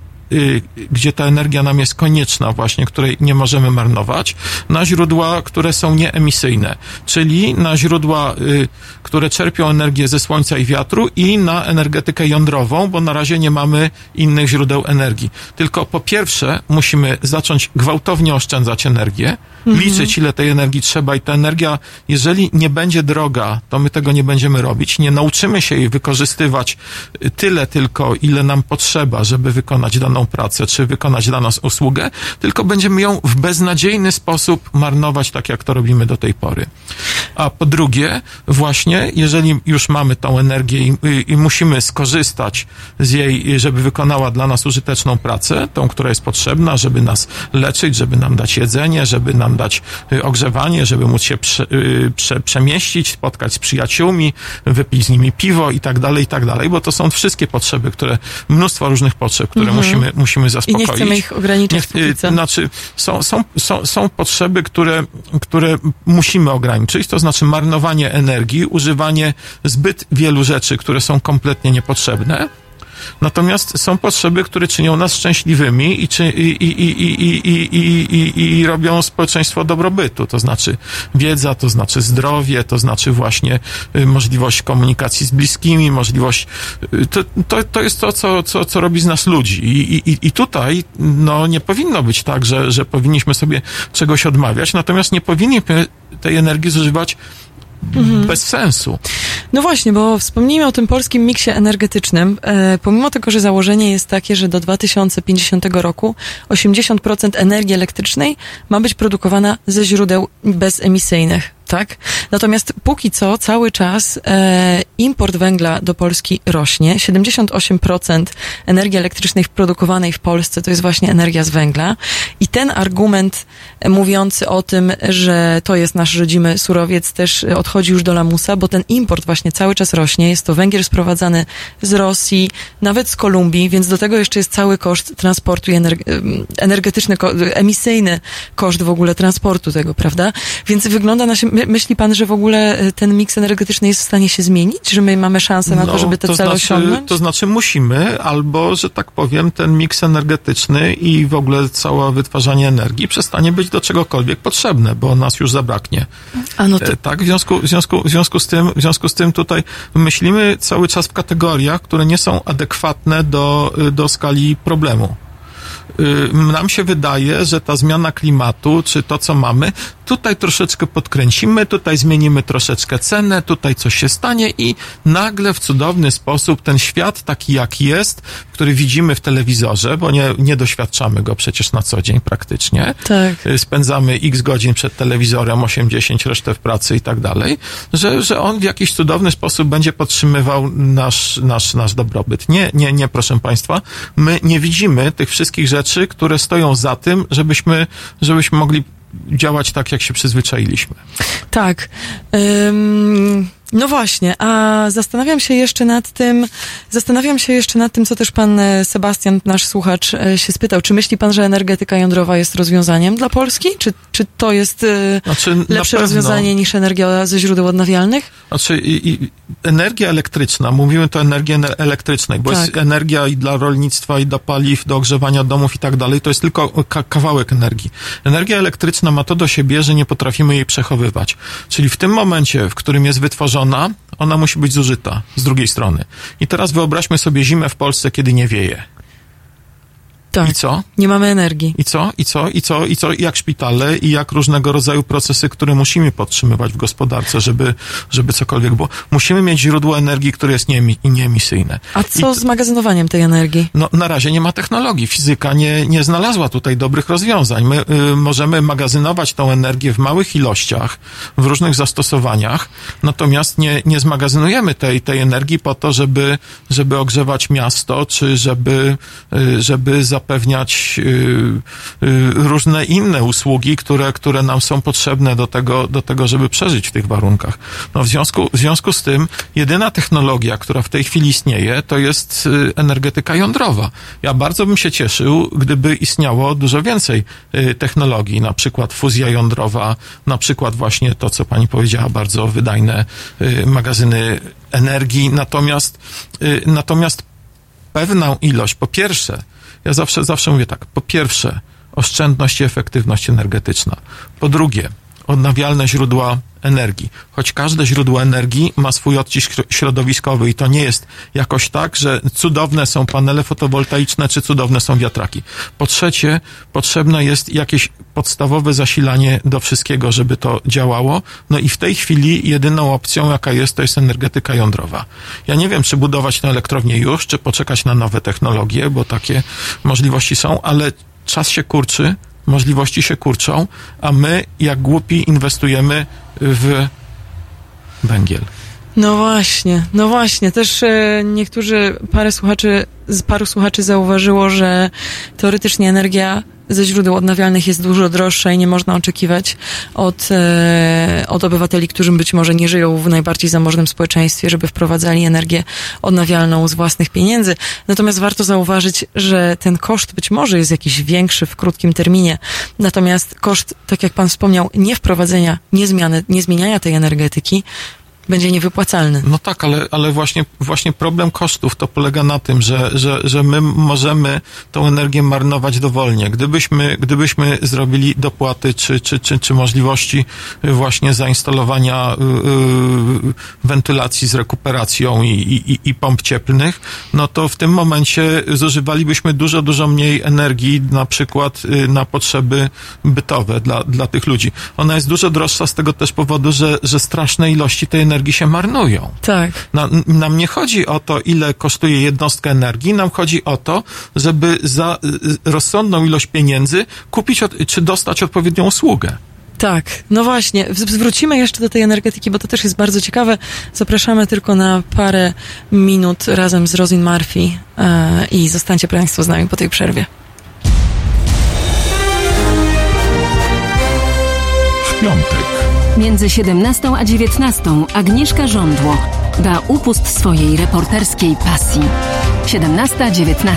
gdzie ta energia nam jest konieczna właśnie, której nie możemy marnować, na źródła, które są nieemisyjne, czyli na źródła, które czerpią energię ze słońca i wiatru i na energetykę jądrową, bo na razie nie mamy innych źródeł energii. Tylko po pierwsze musimy zacząć gwałtownie oszczędzać energię, liczyć ile tej energii trzeba i ta energia, jeżeli nie będzie droga, to my tego nie będziemy robić, nie nauczymy się jej wykorzystywać tyle tylko, ile nam potrzeba, żeby wykonać daną pracę, czy wykonać dla nas usługę, tylko będziemy ją w beznadziejny sposób marnować, tak jak to robimy do tej pory. A po drugie, właśnie, jeżeli już mamy tą energię i musimy skorzystać z jej, żeby wykonała dla nas użyteczną pracę, tą, która jest potrzebna, żeby nas leczyć, żeby nam dać jedzenie, żeby nam dać ogrzewanie, żeby móc się przemieścić, spotkać z przyjaciółmi, wypić z nimi piwo i tak dalej, bo to są wszystkie potrzeby, mnóstwo różnych potrzeb, które musimy zaspokoić. I nie chcemy ich ograniczać. Znaczy, są potrzeby, które musimy ograniczyć, to znaczy marnowanie energii, używanie zbyt wielu rzeczy, które są kompletnie niepotrzebne. Natomiast są potrzeby, które czynią nas szczęśliwymi i robią społeczeństwo dobrobytu, to znaczy wiedza, to znaczy zdrowie, to znaczy właśnie możliwość komunikacji z bliskimi, możliwość... To jest to, co robi z nas ludzi. I tutaj nie powinno być tak, że powinniśmy sobie czegoś odmawiać, natomiast nie powinniśmy tej energii zużywać bez sensu. No właśnie, bo wspomnijmy o tym polskim miksie energetycznym. Pomimo tego, że założenie jest takie, że do 2050 roku 80% energii elektrycznej ma być produkowana ze źródeł bezemisyjnych, tak? Natomiast póki co cały czas import węgla do Polski rośnie. 78% energii elektrycznej produkowanej w Polsce to jest właśnie energia z węgla. I ten argument mówiący o tym, że to jest nasz rodzimy surowiec, też odchodzi już do lamusa, bo ten import właśnie cały czas rośnie. Jest to węgiel sprowadzany z Rosji, nawet z Kolumbii, więc do tego jeszcze jest cały koszt transportu i energetyczny, emisyjny koszt w ogóle transportu tego, prawda? Więc wygląda na się... Myśli pan, że w ogóle ten miks energetyczny jest w stanie się zmienić? Że my mamy szansę na to, żeby te cele osiągnąć? To znaczy musimy, albo, że tak powiem, ten miks energetyczny i w ogóle całe wytwarzanie energii przestanie być do czegokolwiek potrzebne, bo nas już zabraknie. Tak, w związku z tym tutaj myślimy cały czas w kategoriach, które nie są adekwatne do skali problemu. nam się wydaje, że ta zmiana klimatu, czy to, co mamy, tutaj troszeczkę podkręcimy, tutaj zmienimy troszeczkę cenę, tutaj coś się stanie i nagle w cudowny sposób ten świat taki jak jest, który widzimy w telewizorze, bo nie doświadczamy go przecież na co dzień praktycznie. Tak. Spędzamy x godzin przed telewizorem, 8-10, resztę w pracy i tak dalej, że on w jakiś cudowny sposób będzie podtrzymywał nasz dobrobyt. Nie, proszę państwa, my nie widzimy tych wszystkich rzeczy, które stoją za tym, żebyśmy mogli działać tak, jak się przyzwyczailiśmy. Tak. No właśnie, a zastanawiam się jeszcze nad tym, co też pan Sebastian, nasz słuchacz, się spytał. Czy myśli pan, że energetyka jądrowa jest rozwiązaniem dla Polski? Czy to jest lepsze rozwiązanie niż energia ze źródeł odnawialnych? Znaczy, energia elektryczna, mówimy to o energii elektrycznej, bo tak. Jest energia i dla rolnictwa, i dla paliw, do ogrzewania domów i tak dalej, to jest tylko kawałek energii. Energia elektryczna ma to do siebie, że nie potrafimy jej przechowywać. Czyli w tym momencie, w którym jest wytworzona, ona musi być zużyta z drugiej strony. I teraz wyobraźmy sobie zimę w Polsce, kiedy nie wieje. Tak. I co? Nie mamy energii. I co? I jak szpitale, i jak różnego rodzaju procesy, które musimy podtrzymywać w gospodarce, żeby cokolwiek było. Musimy mieć źródło energii, które jest nieemisyjne. A co z magazynowaniem tej energii? No, na razie nie ma technologii. Fizyka nie znalazła tutaj dobrych rozwiązań. My możemy magazynować tą energię w małych ilościach, w różnych zastosowaniach, natomiast nie zmagazynujemy tej energii po to, żeby ogrzewać miasto, czy żeby zapewniać różne inne usługi, które nam są potrzebne do tego, żeby przeżyć w tych warunkach. No w związku z tym jedyna technologia, która w tej chwili istnieje, to jest energetyka jądrowa. Ja bardzo bym się cieszył, gdyby istniało dużo więcej technologii, na przykład fuzja jądrowa, na przykład właśnie to, co pani powiedziała, bardzo wydajne magazyny energii. Natomiast pewną ilość, po pierwsze, ja zawsze mówię tak. Po pierwsze, oszczędność i efektywność energetyczna. Po drugie, odnawialne źródła energii. Choć każde źródło energii ma swój odcisk środowiskowy i to nie jest jakoś tak, że cudowne są panele fotowoltaiczne, czy cudowne są wiatraki. Po trzecie, potrzebne jest jakieś podstawowe zasilanie do wszystkiego, żeby to działało. No i w tej chwili jedyną opcją, jaka jest, to jest energetyka jądrowa. Ja nie wiem, czy budować tę elektrownię już, czy poczekać na nowe technologie, bo takie możliwości są, ale czas się kurczy, możliwości się kurczą, a my, jak głupi, inwestujemy w węgiel. No właśnie. Też niektórzy, paru słuchaczy zauważyło, że teoretycznie energia ze źródeł odnawialnych jest dużo droższa i nie można oczekiwać od obywateli, którzy być może nie żyją w najbardziej zamożnym społeczeństwie, żeby wprowadzali energię odnawialną z własnych pieniędzy. Natomiast warto zauważyć, że ten koszt być może jest jakiś większy w krótkim terminie. Natomiast koszt, tak jak pan wspomniał, niewprowadzenia, niezmieniania tej energetyki będzie niewypłacalny. No tak, ale właśnie problem kosztów to polega na tym, że my możemy tą energię marnować dowolnie. Gdybyśmy zrobili dopłaty czy możliwości właśnie zainstalowania wentylacji z rekuperacją i pomp cieplnych, no to w tym momencie zużywalibyśmy dużo mniej energii, na przykład na potrzeby bytowe dla tych ludzi. Ona jest dużo droższa z tego też powodu, że straszne ilości tej energii się marnują. Tak. Nam nie chodzi o to, ile kosztuje jednostka energii, nam chodzi o to, żeby za rozsądną ilość pieniędzy kupić czy dostać odpowiednią usługę. Tak, no właśnie. Wrócimy jeszcze do tej energetyki, bo to też jest bardzo ciekawe. Zapraszamy tylko na parę minut razem z Rosin Murphy i zostańcie państwo z nami po tej przerwie. W piątek. Między 17 a 19 Agnieszka Żądło da upust swojej reporterskiej pasji. 17:19.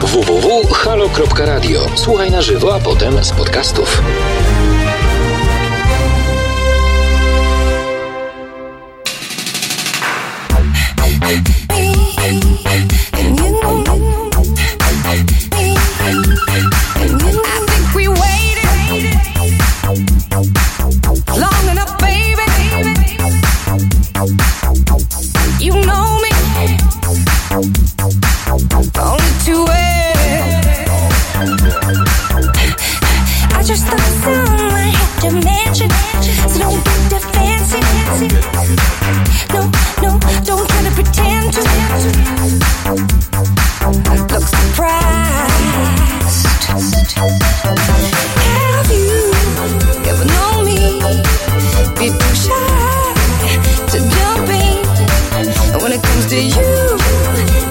www.halo.radio. Słuchaj na żywo, a potem z podcastów. Long enough, baby. You know me. Only two ways. to you.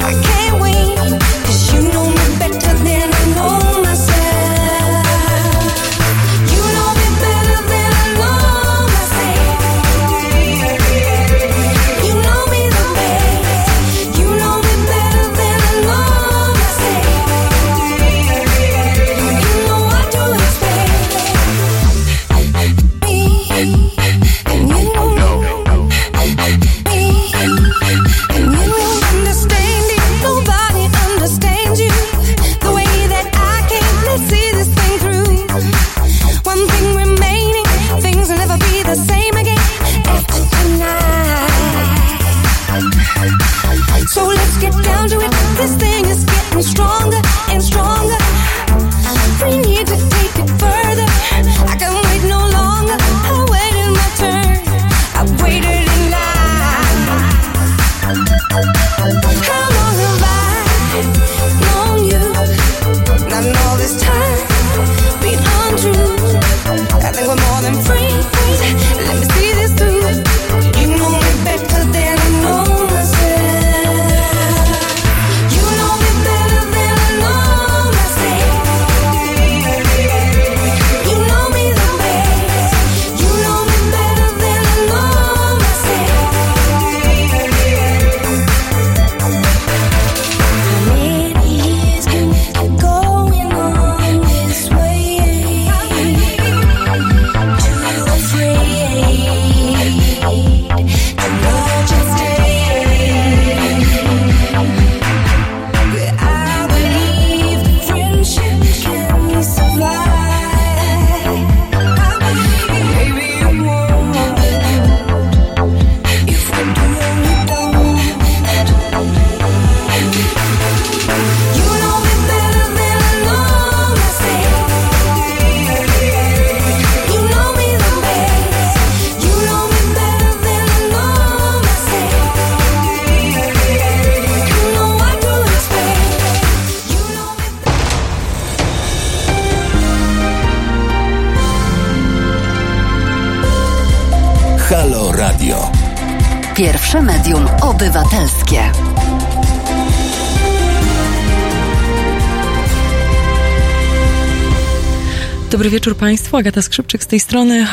I can't wait, 'cause you know me better than I know myself. You know me better than I know myself. You know me the best. You know me better than I know myself. You know I do expect me, and you know. This thing is getting stronger and stronger. We need to take it further. I can't wait no longer. I waited my turn. I waited in line. How long have I known you? Not all this time. Be untrue. I think we're more than friends. Let me see this through. You know me better than I know myself. Pierwsze medium obywatelskie. Dobry wieczór Państwu, Agata Skrzypczyk z tej strony,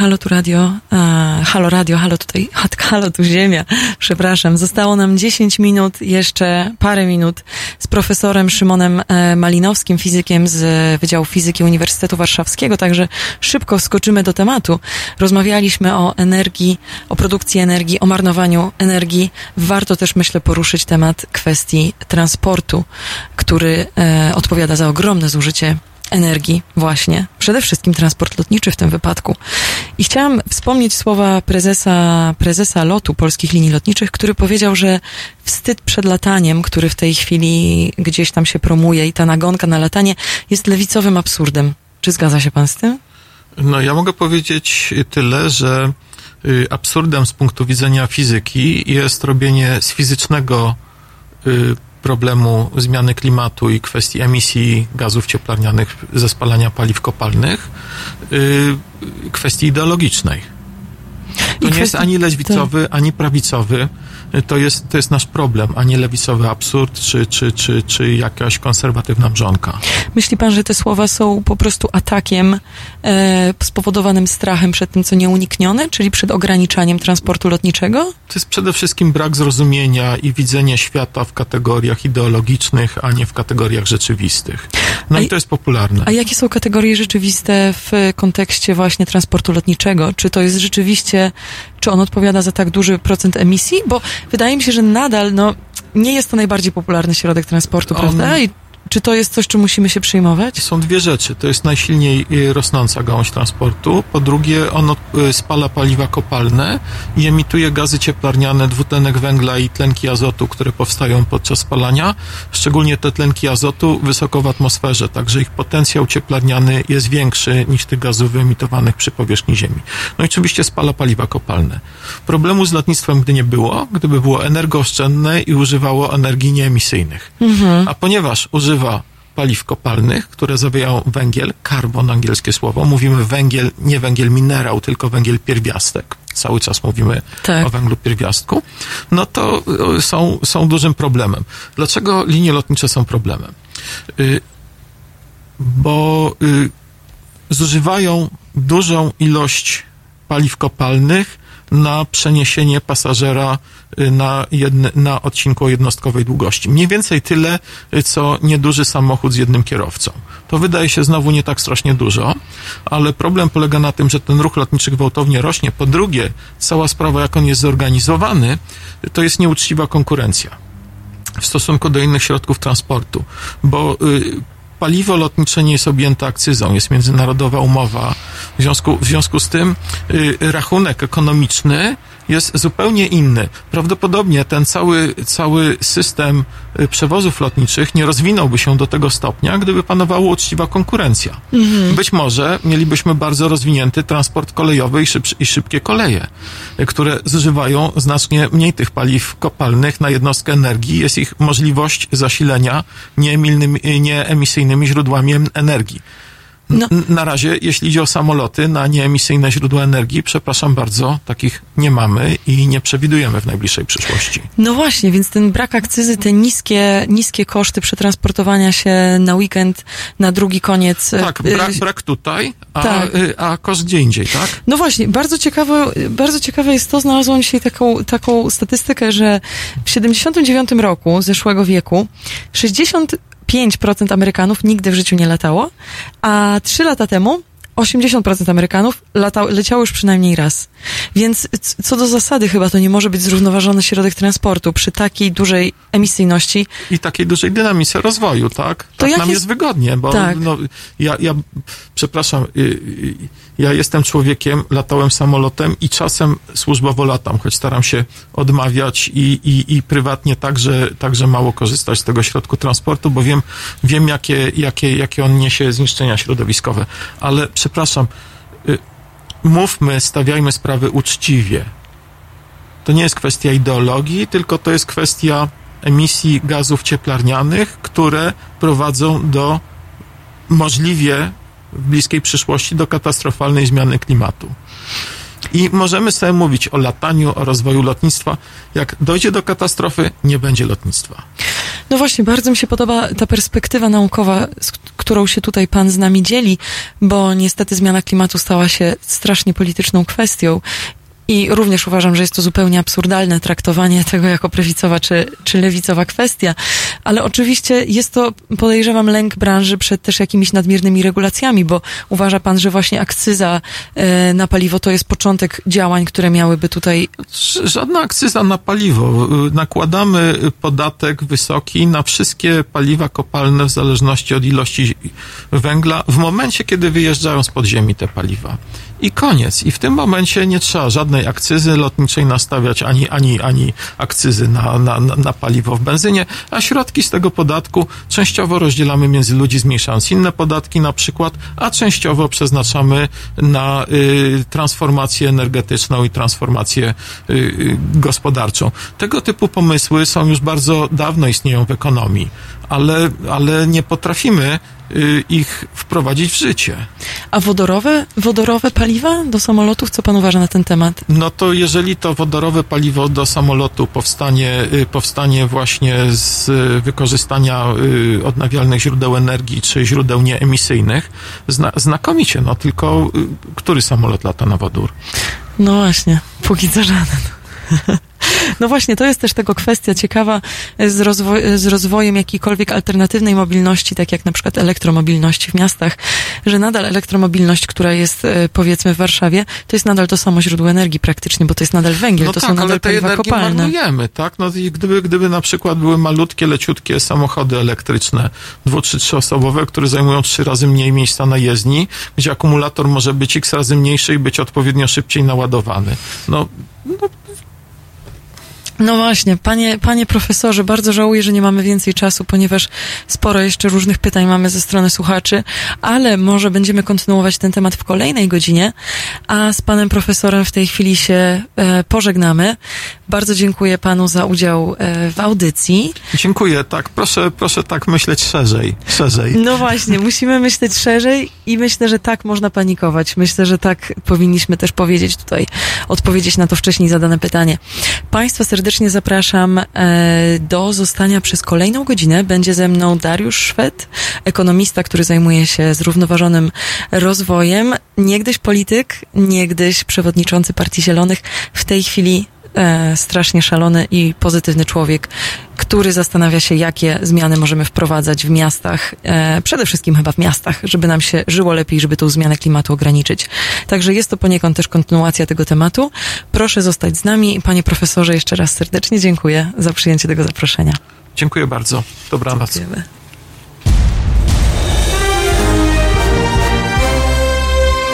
HaloTuZiemia, przepraszam. Zostało nam 10 minut, jeszcze parę minut z profesorem Szymonem Malinowskim, fizykiem z Wydziału Fizyki Uniwersytetu Warszawskiego, także szybko wskoczymy do tematu. Rozmawialiśmy o energii, o produkcji energii, o marnowaniu energii. Warto też, myślę, poruszyć temat kwestii transportu, który odpowiada za ogromne zużycie energii właśnie, przede wszystkim transport lotniczy w tym wypadku. I chciałam wspomnieć słowa prezesa LOT-u Polskich Linii Lotniczych, który powiedział, że wstyd przed lataniem, który w tej chwili gdzieś tam się promuje i ta nagonka na latanie jest lewicowym absurdem. Czy zgadza się pan z tym? No ja mogę powiedzieć tyle, że absurdem z punktu widzenia fizyki jest robienie z fizycznego problemu zmiany klimatu i kwestii emisji gazów cieplarnianych ze spalania paliw kopalnych, kwestii ideologicznej. To nie jest ani lewicowy, ani prawicowy. To jest nasz problem, a nie lewicowy absurd, czy jakaś konserwatywna mrzonka. Myśli pan, że te słowa są po prostu atakiem spowodowanym strachem przed tym, co nieuniknione, czyli przed ograniczaniem transportu lotniczego? To jest przede wszystkim brak zrozumienia i widzenie świata w kategoriach ideologicznych, a nie w kategoriach rzeczywistych. No i to jest popularne. A jakie są kategorie rzeczywiste w kontekście właśnie transportu lotniczego? Czy to jest rzeczywiście, czy on odpowiada za tak duży procent emisji? Bo wydaje mi się, że nadal nie jest to najbardziej popularny środek transportu, prawda? I czy to jest coś, czym musimy się przejmować? Są dwie rzeczy. To jest najsilniej rosnąca gałąź transportu. Po drugie, on spala paliwa kopalne i emituje gazy cieplarniane, dwutlenek węgla i tlenki azotu, które powstają podczas spalania. Szczególnie te tlenki azotu wysoko w atmosferze, także ich potencjał cieplarniany jest większy niż tych gazów wyemitowanych przy powierzchni Ziemi. No i oczywiście spala paliwa kopalne. Problemu z lotnictwem gdy nie było, gdyby było energooszczędne i używało energii nieemisyjnych. Mhm. A ponieważ używa paliw kopalnych, które zawierają węgiel, karbon, angielskie słowo. Mówimy węgiel, nie węgiel minerał, tylko węgiel pierwiastek. cały czas mówimy o węglu pierwiastku, no to są dużym problemem. Dlaczego linie lotnicze są problemem? Bo zużywają dużą ilość paliw kopalnych na przeniesienie pasażera na odcinku o jednostkowej długości. Mniej więcej tyle, co nieduży samochód z jednym kierowcą. To wydaje się znowu nie tak strasznie dużo, ale problem polega na tym, że ten ruch lotniczy gwałtownie rośnie. Po drugie, cała sprawa, jak on jest zorganizowany, to jest nieuczciwa konkurencja w stosunku do innych środków transportu, bo paliwo lotnicze nie jest objęte akcyzą, jest międzynarodowa umowa. W związku z tym rachunek ekonomiczny jest zupełnie inny. Prawdopodobnie ten cały system przewozów lotniczych nie rozwinąłby się do tego stopnia, gdyby panowała uczciwa konkurencja. Mhm. Być może mielibyśmy bardzo rozwinięty transport kolejowy i szybkie koleje, które zużywają znacznie mniej tych paliw kopalnych na jednostkę energii. Jest ich możliwość zasilenia nieemisyjnymi źródłami energii. No. Na razie, jeśli idzie o samoloty, na nieemisyjne źródła energii, przepraszam bardzo, takich nie mamy i nie przewidujemy w najbliższej przyszłości. No właśnie, więc ten brak akcyzy, te niskie koszty przetransportowania się na weekend, na drugi koniec. Tak, brak tutaj, a koszt gdzie indziej, tak? No właśnie, bardzo ciekawe jest to, znalazłam dzisiaj taką statystykę, że w 79 roku zeszłego wieku 65% Amerykanów nigdy w życiu nie latało, a 3 lata temu 80% Amerykanów leciało już przynajmniej raz. Więc co do zasady chyba to nie może być zrównoważony środek transportu przy takiej dużej emisyjności. I takiej dużej dynamice rozwoju, tak? To tak nam jest wygodnie, bo tak. Ja jestem człowiekiem, latałem samolotem i czasem służbowo latam, choć staram się odmawiać i prywatnie także mało korzystać z tego środku transportu, bo wiem jakie on niesie zniszczenia środowiskowe. Ale przepraszam, mówmy, stawiajmy sprawy uczciwie. To nie jest kwestia ideologii, tylko to jest kwestia emisji gazów cieplarnianych, które prowadzą do możliwie w bliskiej przyszłości do katastrofalnej zmiany klimatu. I możemy sobie mówić o lataniu, o rozwoju lotnictwa. Jak dojdzie do katastrofy, nie będzie lotnictwa. No właśnie, bardzo mi się podoba ta perspektywa naukowa, z którą się tutaj pan z nami dzieli, bo niestety zmiana klimatu stała się strasznie polityczną kwestią. I również uważam, że jest to zupełnie absurdalne traktowanie tego jako prawicowa czy lewicowa kwestia. Ale oczywiście jest to, podejrzewam, lęk branży przed też jakimiś nadmiernymi regulacjami, bo uważa pan, że właśnie akcyza na paliwo to jest początek działań, które miałyby tutaj... Żadna akcyza na paliwo. Nakładamy podatek wysoki na wszystkie paliwa kopalne w zależności od ilości węgla w momencie, kiedy wyjeżdżają spod ziemi te paliwa. I koniec. I w tym momencie nie trzeba żadnej akcyzy lotniczej nastawiać, ani akcyzy na paliwo w benzynie, a środki z tego podatku częściowo rozdzielamy między ludzi, zmniejszając inne podatki na przykład, a częściowo przeznaczamy na transformację energetyczną i transformację gospodarczą. Tego typu pomysły są już bardzo dawno istnieją w ekonomii, ale nie potrafimy ich wprowadzić w życie. A wodorowe paliwa do samolotów? Co pan uważa na ten temat? No to jeżeli to wodorowe paliwo do samolotu powstanie właśnie z wykorzystania odnawialnych źródeł energii czy źródeł nieemisyjnych, znakomicie, no tylko który samolot lata na wodór? No właśnie, póki co żaden. No właśnie, to jest też tego kwestia ciekawa z rozwojem jakiejkolwiek alternatywnej mobilności, tak jak na przykład elektromobilności w miastach, że nadal elektromobilność, która jest powiedzmy w Warszawie, to jest nadal to samo źródło energii praktycznie, bo to jest nadal węgiel, no to tak, są nadal paliwa kopalne. Marnujemy, tak? No i gdyby na przykład były malutkie, leciutkie samochody elektryczne, 2-3-osobowe, które zajmują 3 razy mniej miejsca na jezdni, gdzie akumulator może być x razy mniejszy i być odpowiednio szybciej naładowany. No No właśnie, panie profesorze, bardzo żałuję, że nie mamy więcej czasu, ponieważ sporo jeszcze różnych pytań mamy ze strony słuchaczy, ale może będziemy kontynuować ten temat w kolejnej godzinie, a z panem profesorem w tej chwili się pożegnamy. Bardzo dziękuję panu za udział w audycji. Dziękuję, tak. Proszę tak myśleć szerzej. No właśnie, musimy myśleć szerzej i myślę, że tak można panikować. Myślę, że tak powinniśmy też powiedzieć tutaj, odpowiedzieć na to wcześniej zadane pytanie. Państwa serdecznie zapraszam do zostania przez kolejną godzinę. Będzie ze mną Dariusz Szwed, ekonomista, który zajmuje się zrównoważonym rozwojem. Niegdyś polityk, niegdyś przewodniczący Partii Zielonych. W tej chwili strasznie szalony i pozytywny człowiek, który zastanawia się, jakie zmiany możemy wprowadzać w miastach, przede wszystkim chyba w miastach, żeby nam się żyło lepiej, żeby tą zmianę klimatu ograniczyć. Także jest to poniekąd też kontynuacja tego tematu. Proszę zostać z nami. Panie profesorze, jeszcze raz serdecznie dziękuję za przyjęcie tego zaproszenia. Dziękuję bardzo. Dobranoc. Dziękujemy.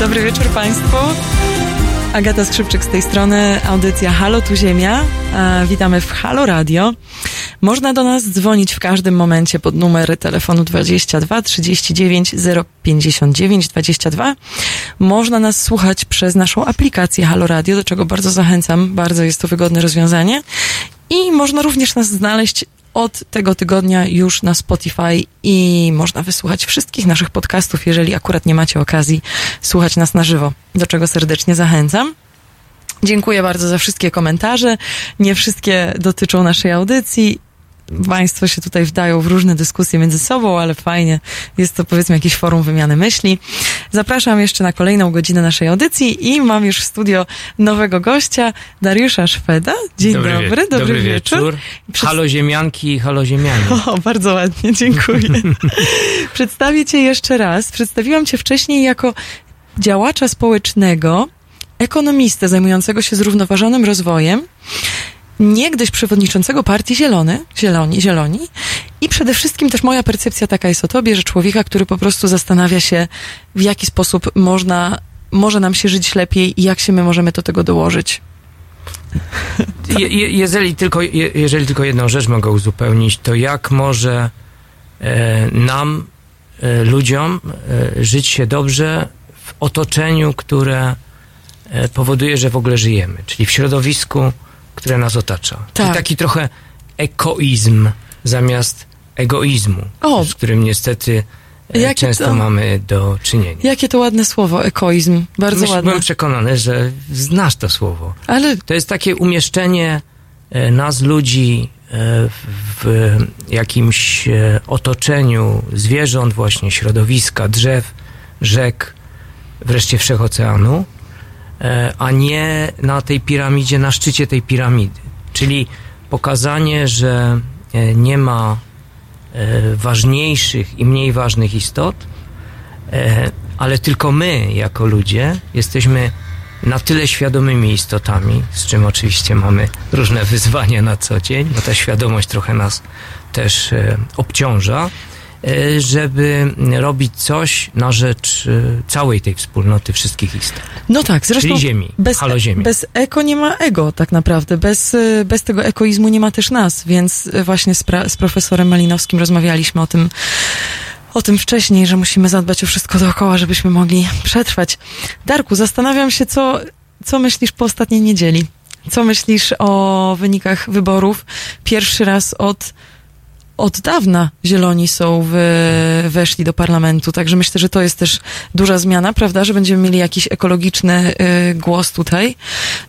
Dobry wieczór Państwu. Agata Skrzypczyk z tej strony, audycja Halo Tu Ziemia. Witamy w Halo Radio. Można do nas dzwonić w każdym momencie pod numer telefonu 22 39 059 22. Można nas słuchać przez naszą aplikację Halo Radio, do czego bardzo zachęcam. Bardzo jest to wygodne rozwiązanie. I można również nas znaleźć od tego tygodnia już na Spotify i można wysłuchać wszystkich naszych podcastów, jeżeli akurat nie macie okazji słuchać nas na żywo, do czego serdecznie zachęcam. Dziękuję bardzo za wszystkie komentarze. Nie wszystkie dotyczą naszej audycji. Państwo się tutaj wdają w różne dyskusje między sobą, ale fajnie. Jest to, powiedzmy, jakieś forum wymiany myśli. Zapraszam jeszcze na kolejną godzinę naszej audycji i mam już w studio nowego gościa, Dariusza Szweda. Dzień dobry wieczór. Halo ziemianki i halo ziemianie. O, bardzo ładnie, dziękuję. Przedstawię cię jeszcze raz. Przedstawiłam cię wcześniej jako działacza społecznego, ekonomistę zajmującego się zrównoważonym rozwojem niegdyś przewodniczącego Partii Zieloni i przede wszystkim też moja percepcja taka jest o tobie, że człowieka, który po prostu zastanawia się, w jaki sposób może nam się żyć lepiej i jak się my możemy do tego dołożyć. Jeżeli tylko jedną rzecz mogę uzupełnić, to jak może nam, ludziom, żyć się dobrze w otoczeniu, które powoduje, że w ogóle żyjemy, czyli w środowisku, które nas otacza. Tak. I taki trochę ekoizm zamiast egoizmu, z którym niestety często mamy do czynienia. Jakie to ładne słowo, ekoizm. Bardzo ładne. Byłem przekonany, że znasz to słowo. Ale to jest takie umieszczenie nas, ludzi, w jakimś otoczeniu zwierząt, właśnie środowiska, drzew, rzek, wreszcie wszechoceanu, a nie na tej piramidzie, na szczycie tej piramidy. Czyli pokazanie, że nie ma ważniejszych i mniej ważnych istot, ale tylko my, jako ludzie, jesteśmy na tyle świadomymi istotami, z czym oczywiście mamy różne wyzwania na co dzień, bo ta świadomość trochę nas też obciąża, żeby robić coś na rzecz całej tej wspólnoty wszystkich istot. No tak, zresztą czyli ziemi, haloziemia. Bez eko nie ma ego tak naprawdę, bez tego ekoizmu nie ma też nas, więc właśnie z profesorem Malinowskim rozmawialiśmy o tym wcześniej, że musimy zadbać o wszystko dookoła, żebyśmy mogli przetrwać. Darku, zastanawiam się, co myślisz po ostatniej niedzieli? Co myślisz o wynikach wyborów? Pierwszy raz od dawna Zieloni weszli do parlamentu, także myślę, że to jest też duża zmiana, prawda, że będziemy mieli jakiś ekologiczny głos tutaj.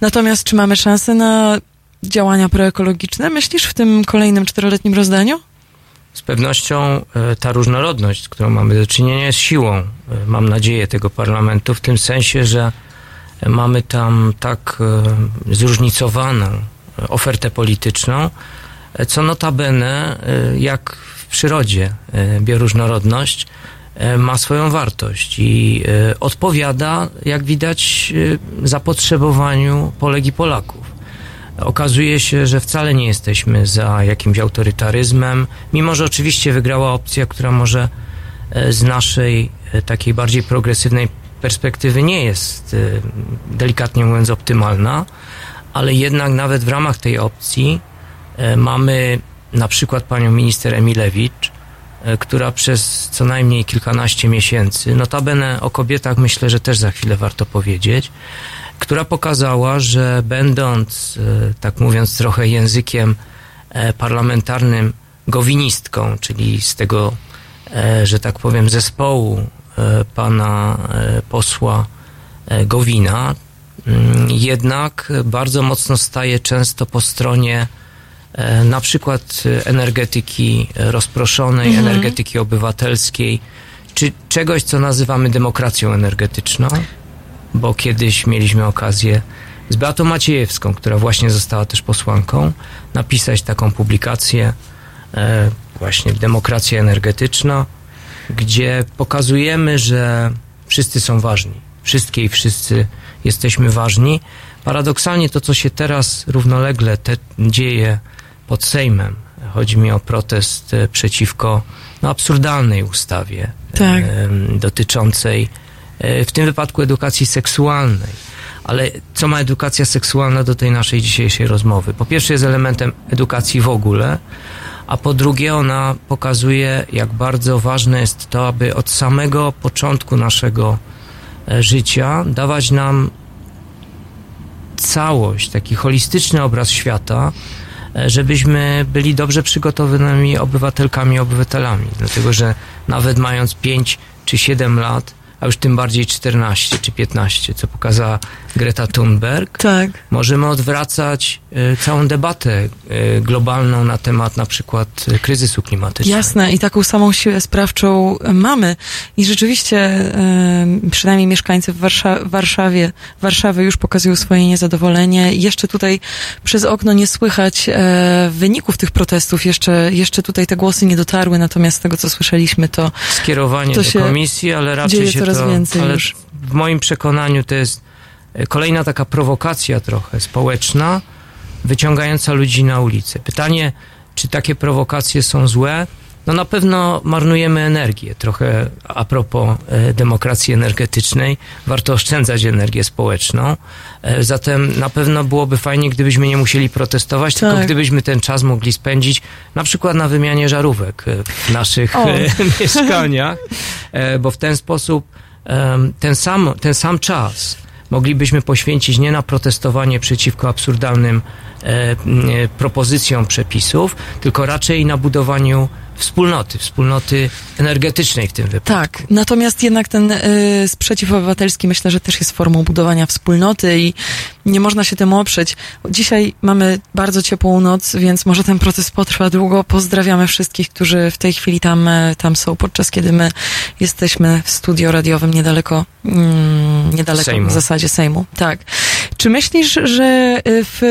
Natomiast czy mamy szansę na działania proekologiczne, myślisz, w tym kolejnym 4-letnim rozdaniu? Z pewnością ta różnorodność, z którą mamy do czynienia, jest siłą, mam nadzieję, tego parlamentu, w tym sensie, że mamy tam tak zróżnicowaną ofertę polityczną, co notabene, jak w przyrodzie, bioróżnorodność ma swoją wartość i odpowiada, jak widać, zapotrzebowaniu Polek i Polaków. Okazuje się, że wcale nie jesteśmy za jakimś autorytaryzmem, mimo że oczywiście wygrała opcja, która może z naszej takiej bardziej progresywnej perspektywy nie jest, delikatnie mówiąc, optymalna, ale jednak nawet w ramach tej opcji mamy na przykład panią minister Emilewicz, która przez co najmniej kilkanaście miesięcy, notabene o kobietach myślę, że też za chwilę warto powiedzieć, która pokazała, że będąc, tak mówiąc trochę językiem parlamentarnym, gowinistką, czyli z tego, że tak powiem, zespołu pana posła Gowina, jednak bardzo mocno staje często po stronie na przykład energetyki rozproszonej, energetyki obywatelskiej, czy czegoś, co nazywamy demokracją energetyczną, bo kiedyś mieliśmy okazję z Beatą Maciejewską, która właśnie została też posłanką, napisać taką publikację właśnie Demokracja energetyczna, gdzie pokazujemy, że wszyscy są ważni, wszystkie i wszyscy jesteśmy ważni. Paradoksalnie to, co się teraz równolegle dzieje pod Sejmem. Chodzi mi o protest przeciwko absurdalnej ustawie dotyczącej w tym wypadku edukacji seksualnej. Ale co ma edukacja seksualna do tej naszej dzisiejszej rozmowy? Po pierwsze jest elementem edukacji w ogóle, a po drugie ona pokazuje, jak bardzo ważne jest to, aby od samego początku naszego życia dawać nam całość, taki holistyczny obraz świata, żebyśmy byli dobrze przygotowanymi obywatelkami, obywatelami. Dlatego, że nawet mając 5 czy 7 lat, a już tym bardziej 14 czy 15, co pokazała Greta Thunberg, możemy odwracać całą debatę globalną na temat na przykład kryzysu klimatycznego. Jasne, i taką samą siłę sprawczą mamy. I rzeczywiście przynajmniej mieszkańcy Warszawy już pokazują swoje niezadowolenie. Jeszcze tutaj przez okno nie słychać wyników tych protestów. Jeszcze tutaj te głosy nie dotarły, natomiast z tego, co słyszeliśmy, to skierowanie do komisji, ale raczej się ale już. W moim przekonaniu to jest kolejna taka prowokacja trochę społeczna, wyciągająca ludzi na ulicę. Pytanie, czy takie prowokacje są złe? No na pewno marnujemy energię, trochę a propos demokracji energetycznej, warto oszczędzać energię społeczną, zatem na pewno byłoby fajnie, gdybyśmy nie musieli protestować, tak, tylko gdybyśmy ten czas mogli spędzić na przykład na wymianie żarówek w naszych mieszkaniach, bo w ten sposób ten sam czas moglibyśmy poświęcić nie na protestowanie przeciwko absurdalnym propozycjom przepisów, tylko raczej na budowaniu wspólnoty energetycznej w tym wypadku. Tak, natomiast jednak ten sprzeciw obywatelski, myślę, że też jest formą budowania wspólnoty i nie można się temu oprzeć. Dzisiaj mamy bardzo ciepłą noc, więc może ten proces potrwa długo. Pozdrawiamy wszystkich, którzy w tej chwili tam są, podczas kiedy my jesteśmy w studio radiowym niedaleko w zasadzie Sejmu. Tak. Czy myślisz, że w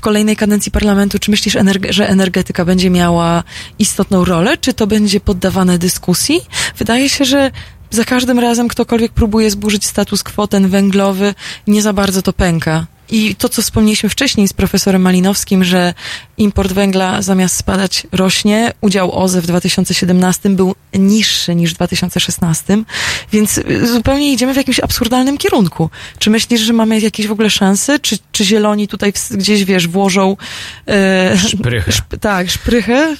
kolejnej kadencji parlamentu, czy myślisz, że energetyka będzie miała istotną rolę? Czy to będzie poddawane dyskusji? Wydaje się, że za każdym razem ktokolwiek próbuje zburzyć status quo, ten węglowy, nie za bardzo to pęka. I to, co wspomnieliśmy wcześniej z profesorem Malinowskim, że import węgla zamiast spadać rośnie, udział OZE w 2017 był niższy niż w 2016, więc zupełnie idziemy w jakimś absurdalnym kierunku. Czy myślisz, że mamy jakieś w ogóle szanse? Czy zieloni tutaj gdzieś, wiesz, włożą szprychę. Szprychę?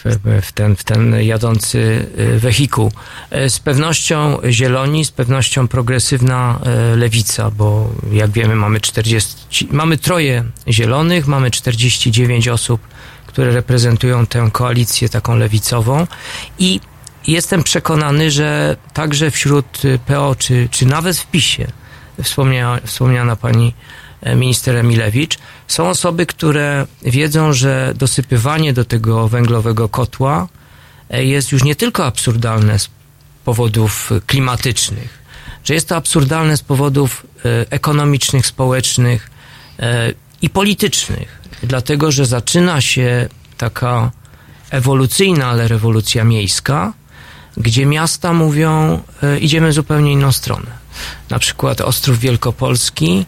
W ten jadący wehikuł. Z pewnością zieloni, z pewnością progresywna lewica, bo jak wiemy mamy troje zielonych, mamy 49 osób, które reprezentują tę koalicję taką lewicową i jestem przekonany, że także wśród PO, czy nawet w PiS-ie, wspomniana pani minister Emilewicz, są osoby, które wiedzą, że dosypywanie do tego węglowego kotła jest już nie tylko absurdalne z powodów klimatycznych, że jest to absurdalne z powodów ekonomicznych, społecznych, i politycznych, dlatego, że zaczyna się taka ewolucyjna, ale rewolucja miejska, gdzie miasta mówią, idziemy zupełnie inną stronę. Na przykład Ostrów Wielkopolski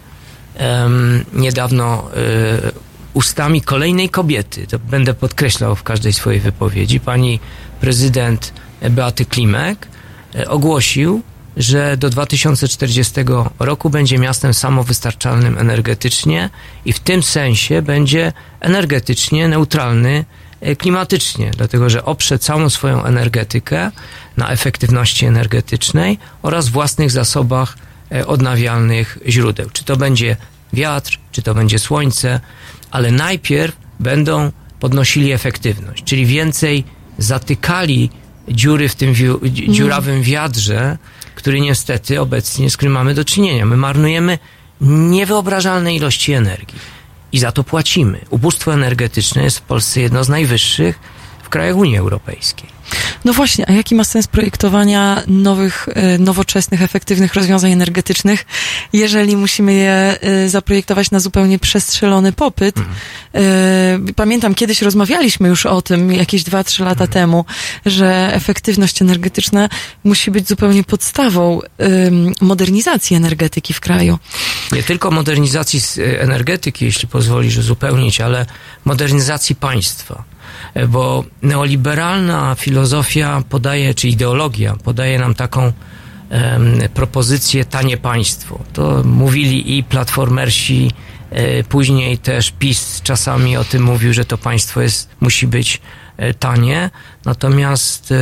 niedawno ustami kolejnej kobiety, to będę podkreślał w każdej swojej wypowiedzi, pani prezydent Beaty Klimek ogłosił, że do 2040 roku będzie miastem samowystarczalnym energetycznie i w tym sensie będzie energetycznie neutralny klimatycznie, dlatego że oprze całą swoją energetykę na efektywności energetycznej oraz własnych zasobach odnawialnych źródeł. Czy to będzie wiatr, czy to będzie słońce, ale najpierw będą podnosili efektywność, czyli więcej zatykali dziury w tym dziurawym wiadrze, który niestety obecnie, z którym mamy do czynienia. My marnujemy niewyobrażalne ilości energii i za to płacimy. Ubóstwo energetyczne jest w Polsce jedno z najwyższych w krajach Unii Europejskiej. No właśnie, a jaki ma sens projektowania nowych, nowoczesnych, efektywnych rozwiązań energetycznych, jeżeli musimy je zaprojektować na zupełnie przestrzelony popyt? Pamiętam, kiedyś rozmawialiśmy już o tym jakieś 2-3 lata temu, że efektywność energetyczna musi być zupełnie podstawą modernizacji energetyki w kraju. Nie tylko modernizacji energetyki, jeśli pozwolisz uzupełnić, ale modernizacji państwa. Bo neoliberalna filozofia podaje, czy ideologia podaje nam taką propozycję tanie państwo. To mówili i platformersi, później też PiS czasami o tym mówił, że to państwo musi być tanie. Natomiast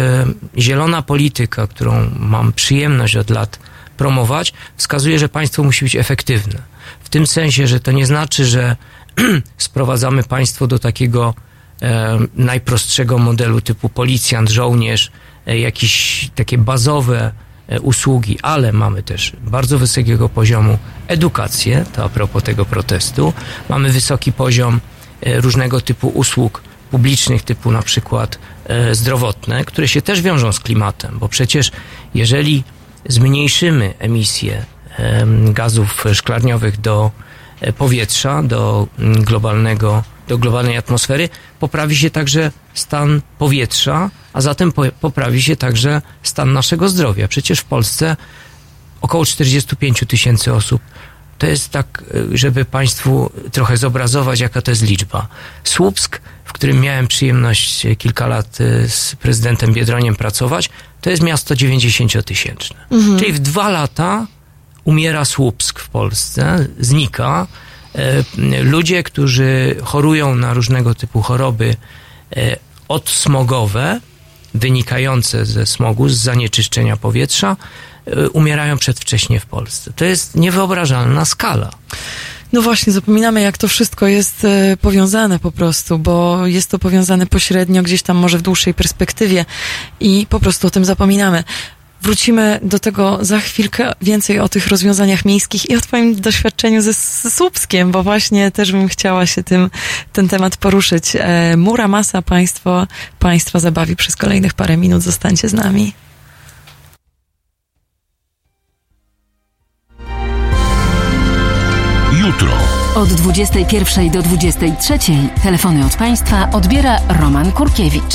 zielona polityka, którą mam przyjemność od lat promować, wskazuje, że państwo musi być efektywne. W tym sensie, że to nie znaczy, że sprowadzamy państwo do takiego najprostszego modelu typu policjant, żołnierz, jakieś takie bazowe usługi, ale mamy też bardzo wysokiego poziomu edukację, to a propos tego protestu, mamy wysoki poziom różnego typu usług publicznych, typu na przykład zdrowotne, które się też wiążą z klimatem, bo przecież jeżeli zmniejszymy emisję gazów szklarniowych do powietrza, do globalnej atmosfery, poprawi się także stan powietrza, a zatem poprawi się także stan naszego zdrowia. Przecież w Polsce około 45 tysięcy osób to jest tak, żeby Państwu trochę zobrazować, jaka to jest liczba. Słupsk, w którym miałem przyjemność kilka lat z prezydentem Biedroniem pracować, to jest miasto 90-tysięczne. Mhm. Czyli w 2 lata umiera Słupsk w Polsce, znika. Ludzie, którzy chorują na różnego typu choroby odsmogowe, wynikające ze smogu, z zanieczyszczenia powietrza, umierają przedwcześnie w Polsce. To jest niewyobrażalna skala. No właśnie, zapominamy, jak to wszystko jest powiązane po prostu, bo jest to powiązane pośrednio, gdzieś tam może w dłuższej perspektywie i po prostu o tym zapominamy. Wrócimy do tego za chwilkę, więcej o tych rozwiązaniach miejskich i o Twoim doświadczeniu ze Słupskiem, bo właśnie też bym chciała się ten temat poruszyć. Mura masa Państwa zabawi przez kolejnych parę minut. Zostańcie z nami. Jutro. Od 21 do 23 telefony od Państwa odbiera Roman Kurkiewicz.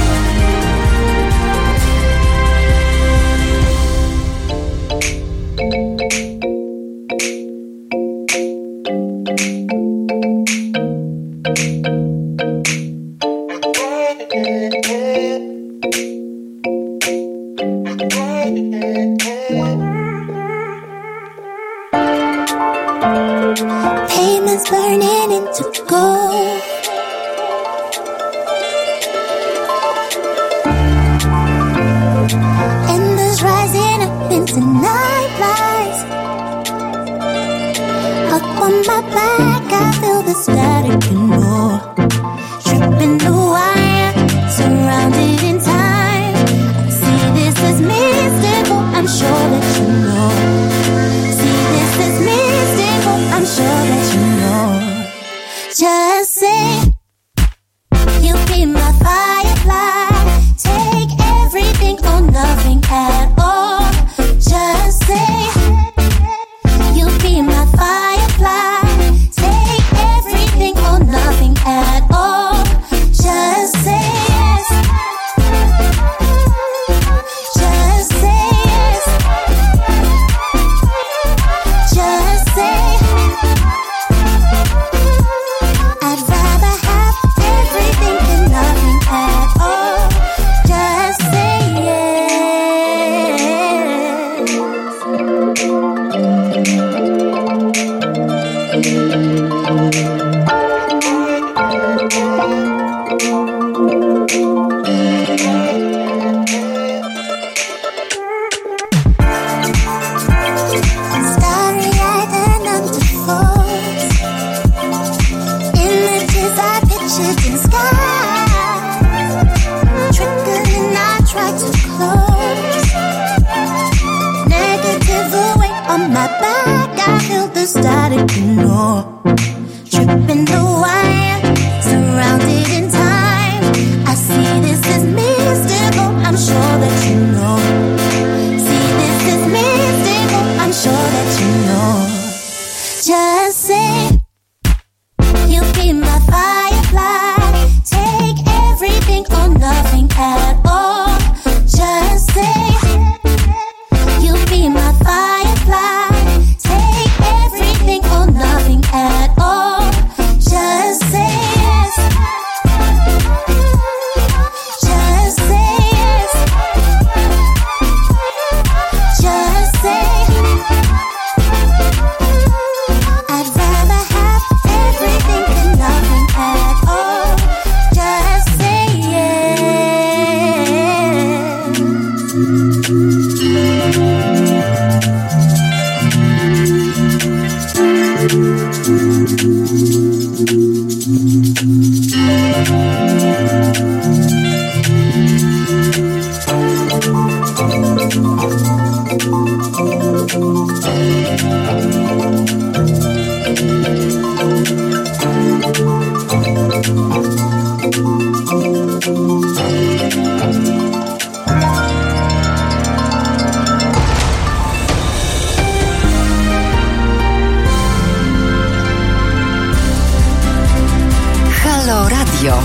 Radio.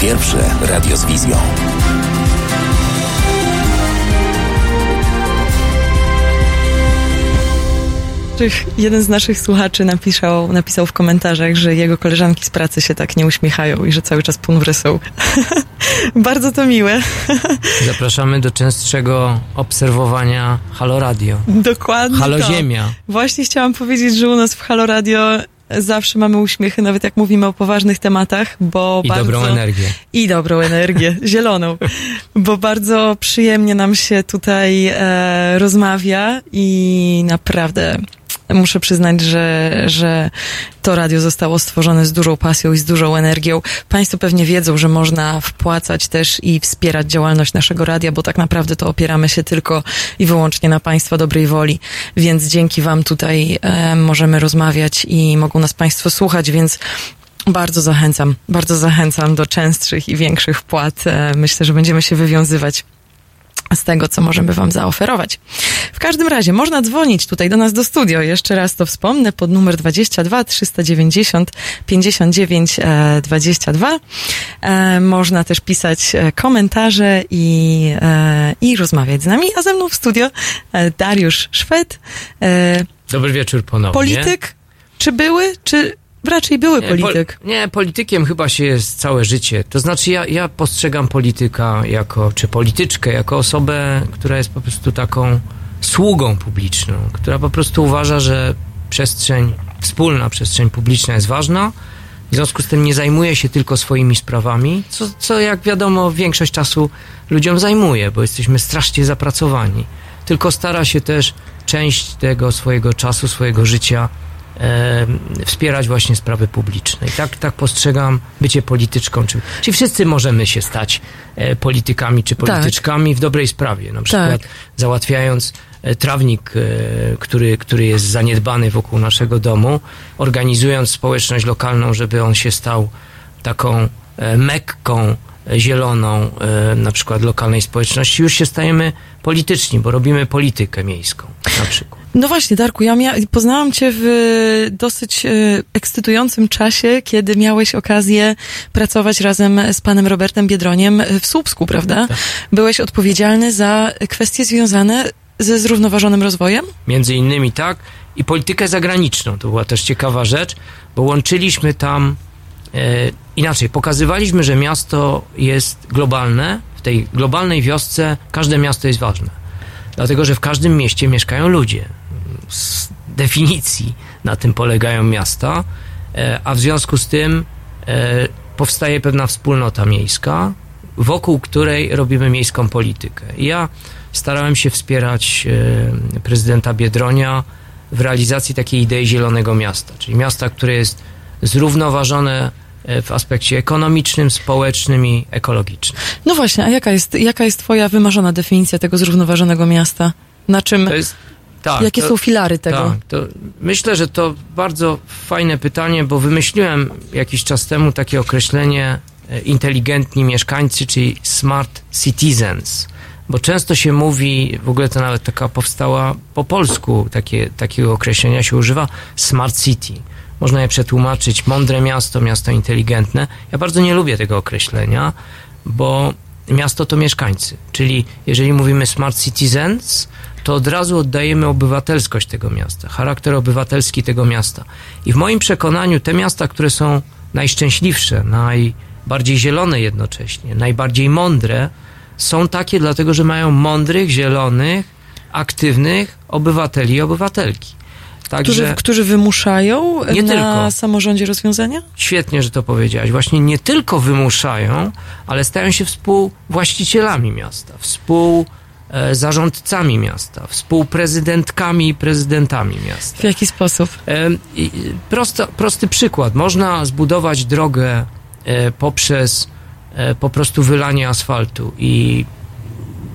Pierwsze radio z wizją. Jeden z naszych słuchaczy napisał w komentarzach, że jego koleżanki z pracy się tak nie uśmiechają i że cały czas ponure są. Bardzo to miłe. Zapraszamy do częstszego obserwowania Halo Radio. Dokładnie. Halo Ziemia. Właśnie chciałam powiedzieć, że u nas w Halo Radio zawsze mamy uśmiechy, nawet jak mówimy o poważnych tematach, bo I dobrą energię, zieloną. Bo bardzo przyjemnie nam się tutaj rozmawia i naprawdę muszę przyznać, że to radio zostało stworzone z dużą pasją i z dużą energią. Państwo pewnie wiedzą, że można wpłacać też i wspierać działalność naszego radia, bo tak naprawdę to opieramy się tylko i wyłącznie na Państwa dobrej woli, więc dzięki Wam tutaj możemy rozmawiać i mogą nas Państwo słuchać, więc bardzo zachęcam do częstszych i większych wpłat. Myślę, że będziemy się wywiązywać z tego, co możemy Wam zaoferować. W każdym razie można dzwonić tutaj do nas do studio. Jeszcze raz to wspomnę pod numer 22 390 59 22. Można też pisać komentarze i rozmawiać z nami. A ze mną w studio Dariusz Szwed. Dobry wieczór ponownie. Polityk? Czy były? Czy raczej były polityk? Politykiem chyba się jest całe życie. To znaczy ja postrzegam polityka czy polityczkę jako osobę, która jest po prostu taką sługą publiczną, która po prostu uważa, że przestrzeń publiczna jest ważna. W związku z tym nie zajmuje się tylko swoimi sprawami, co jak wiadomo większość czasu ludziom zajmuje, bo jesteśmy strasznie zapracowani. Tylko stara się też część tego swojego czasu, swojego życia wspierać właśnie sprawy publiczne. I tak postrzegam bycie polityczką. Czyli wszyscy możemy się stać politykami czy polityczkami w dobrej sprawie. Na przykład załatwiając trawnik, który jest zaniedbany wokół naszego domu, organizując społeczność lokalną, żeby on się stał taką mekką zieloną, na przykład lokalnej społeczności, już się stajemy polityczni, bo robimy politykę miejską na przykład. No właśnie, Darku, ja poznałam Cię w dosyć ekscytującym czasie, kiedy miałeś okazję pracować razem z panem Robertem Biedroniem w Słupsku, prawda? Tak. Byłeś odpowiedzialny za kwestie związane ze zrównoważonym rozwojem? Między innymi tak, i politykę zagraniczną. To była też ciekawa rzecz, bo łączyliśmy tam pokazywaliśmy, że miasto jest globalne. W tej globalnej wiosce każde miasto jest ważne, dlatego że w każdym mieście mieszkają ludzie. Z definicji na tym polegają miasta, a w związku z tym powstaje pewna wspólnota miejska, wokół której robimy miejską politykę. Ja starałem się wspierać prezydenta Biedronia w realizacji takiej idei zielonego miasta, czyli miasta, które jest zrównoważone w aspekcie ekonomicznym, społecznym i ekologicznym. No właśnie, a jaka jest Twoja wymarzona definicja tego zrównoważonego miasta? Na czym? Jakie są filary tego? Myślę, że to bardzo fajne pytanie, bo wymyśliłem jakiś czas temu takie określenie inteligentni mieszkańcy, czyli smart citizens. Bo często się mówi, w ogóle to nawet taka powstała po polsku, takiego określenia się używa, smart city. Można je przetłumaczyć mądre miasto, miasto inteligentne. Ja bardzo nie lubię tego określenia, bo miasto to mieszkańcy. Czyli jeżeli mówimy smart citizens, to od razu oddajemy obywatelskość tego miasta, charakter obywatelski tego miasta. I w moim przekonaniu te miasta, które są najszczęśliwsze, najbardziej zielone jednocześnie, najbardziej mądre, są takie dlatego, że mają mądrych, zielonych, aktywnych obywateli i obywatelki. Także, którzy wymuszają samorządzie rozwiązania? Świetnie, że to powiedziałaś. Właśnie nie tylko wymuszają, ale stają się współwłaścicielami miasta, współzarządcami miasta, współprezydentkami i prezydentami miasta. W jaki sposób? Prosty przykład. Można zbudować drogę poprzez po prostu wylanie asfaltu i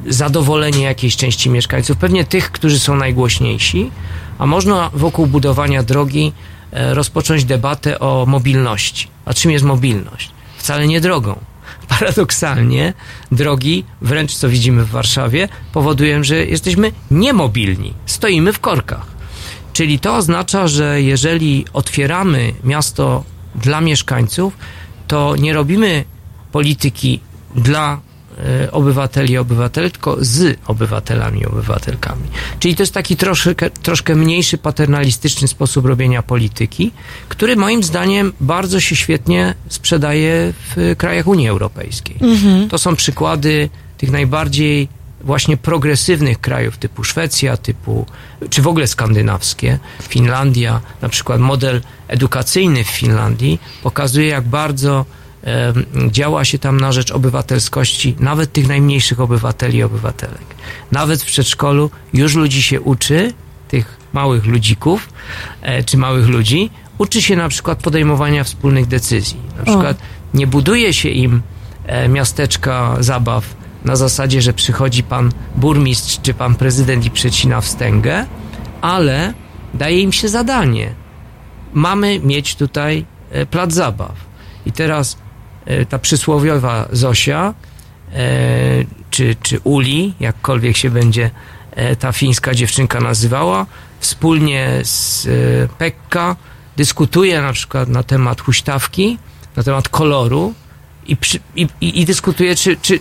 zadowolenie jakiejś części mieszkańców, pewnie tych, którzy są najgłośniejsi, a można wokół budowania drogi rozpocząć debatę o mobilności. A czym jest mobilność? Wcale nie drogą. Paradoksalnie drogi, wręcz co widzimy w Warszawie, powodują, że jesteśmy niemobilni. Stoimy w korkach. Czyli to oznacza, że jeżeli otwieramy miasto dla mieszkańców, to nie robimy polityki dla obywateli i obywateli, tylko z obywatelami i obywatelkami. Czyli to jest taki troszkę mniejszy paternalistyczny sposób robienia polityki, który moim zdaniem bardzo się świetnie sprzedaje w krajach Unii Europejskiej. Mhm. To są przykłady tych najbardziej właśnie progresywnych krajów typu Szwecja, czy w ogóle skandynawskie, Finlandia, na przykład model edukacyjny w Finlandii pokazuje, jak bardzo działa się tam na rzecz obywatelskości nawet tych najmniejszych obywateli i obywatelek. Nawet w przedszkolu już ludzi się uczy, tych małych ludzików, czy małych ludzi, uczy się na przykład podejmowania wspólnych decyzji. Na przykład nie buduje się im miasteczka zabaw na zasadzie, że przychodzi pan burmistrz czy pan prezydent i przecina wstęgę, ale daje im się zadanie. Mamy mieć tutaj plac zabaw. I teraz ta przysłowiowa Zosia, czy Uli, jakkolwiek się będzie ta fińska dziewczynka nazywała, wspólnie z Pekka dyskutuje na przykład na temat huśtawki, na temat koloru i dyskutuje,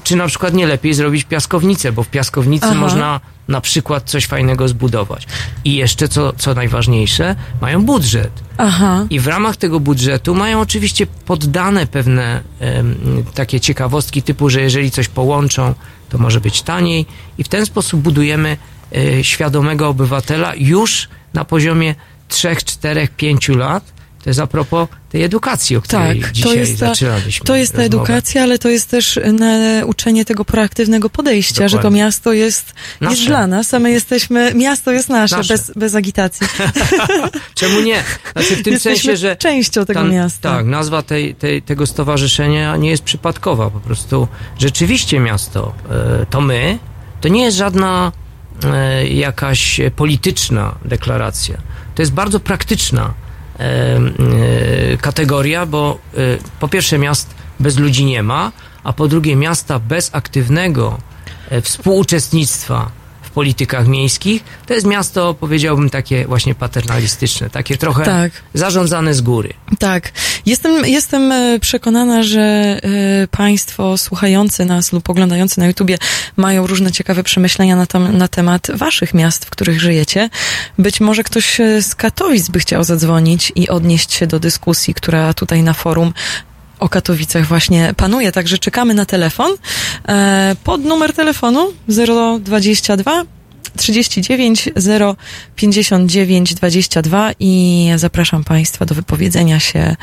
czy na przykład nie lepiej zrobić piaskownicę, bo w piaskownicy można na przykład coś fajnego zbudować. I jeszcze, co najważniejsze, mają budżet. Aha. I w ramach tego budżetu mają oczywiście poddane pewne takie ciekawostki typu, że jeżeli coś połączą, to może być taniej. I w ten sposób budujemy świadomego obywatela już na poziomie 3, 4, 5 lat. To jest a propos tej edukacji, o której dzisiaj zaczynaliśmy. To jest ta edukacja, ale to jest też uczenie tego proaktywnego podejścia, dokładnie, że to miasto jest dla nas, a my jesteśmy, miasto jest nasze. Bez agitacji. Czemu nie? Znaczy w tym sensie, że częścią tego miasta. Tak, nazwa tego stowarzyszenia nie jest przypadkowa. Po prostu rzeczywiście miasto to my, to nie jest żadna jakaś polityczna deklaracja. To jest bardzo praktyczna kategoria, bo po pierwsze miast bez ludzi nie ma, a po drugie miasta bez aktywnego współuczestnictwa w politykach miejskich, to jest miasto, powiedziałbym, takie właśnie paternalistyczne, takie trochę zarządzane z góry. Tak. Jestem przekonana, że państwo słuchający nas lub oglądający na YouTubie mają różne ciekawe przemyślenia na temat waszych miast, w których żyjecie. Być może ktoś z Katowic by chciał zadzwonić i odnieść się do dyskusji, która tutaj na forum o Katowicach właśnie panuje, także czekamy na telefon pod numer telefonu 022 39 059 22 i zapraszam państwa do wypowiedzenia się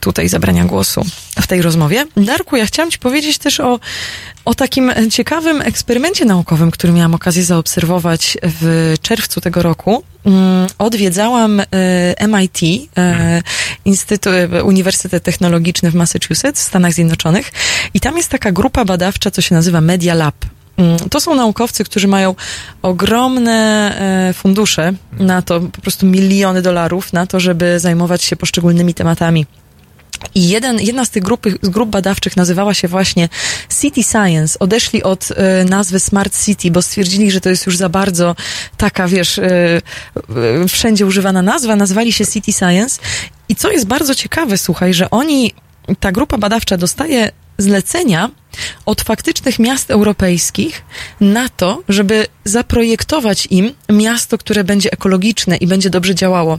tutaj, zabrania głosu w tej rozmowie. Darku, ja chciałam ci powiedzieć też o takim ciekawym eksperymencie naukowym, który miałam okazję zaobserwować w czerwcu tego roku. Odwiedzałam MIT, Uniwersytet Technologiczny w Massachusetts, w Stanach Zjednoczonych, i tam jest taka grupa badawcza, co się nazywa Media Lab. To są naukowcy, którzy mają ogromne fundusze na to, po prostu miliony dolarów na to, żeby zajmować się poszczególnymi tematami. I jedna z tych grup badawczych nazywała się właśnie City Science. Odeszli od nazwy Smart City, bo stwierdzili, że to jest już za bardzo taka, wiesz, wszędzie używana nazwa. Nazwali się City Science. I co jest bardzo ciekawe, słuchaj, że ta grupa badawcza dostaje zlecenia od faktycznych miast europejskich na to, żeby zaprojektować im miasto, które będzie ekologiczne i będzie dobrze działało.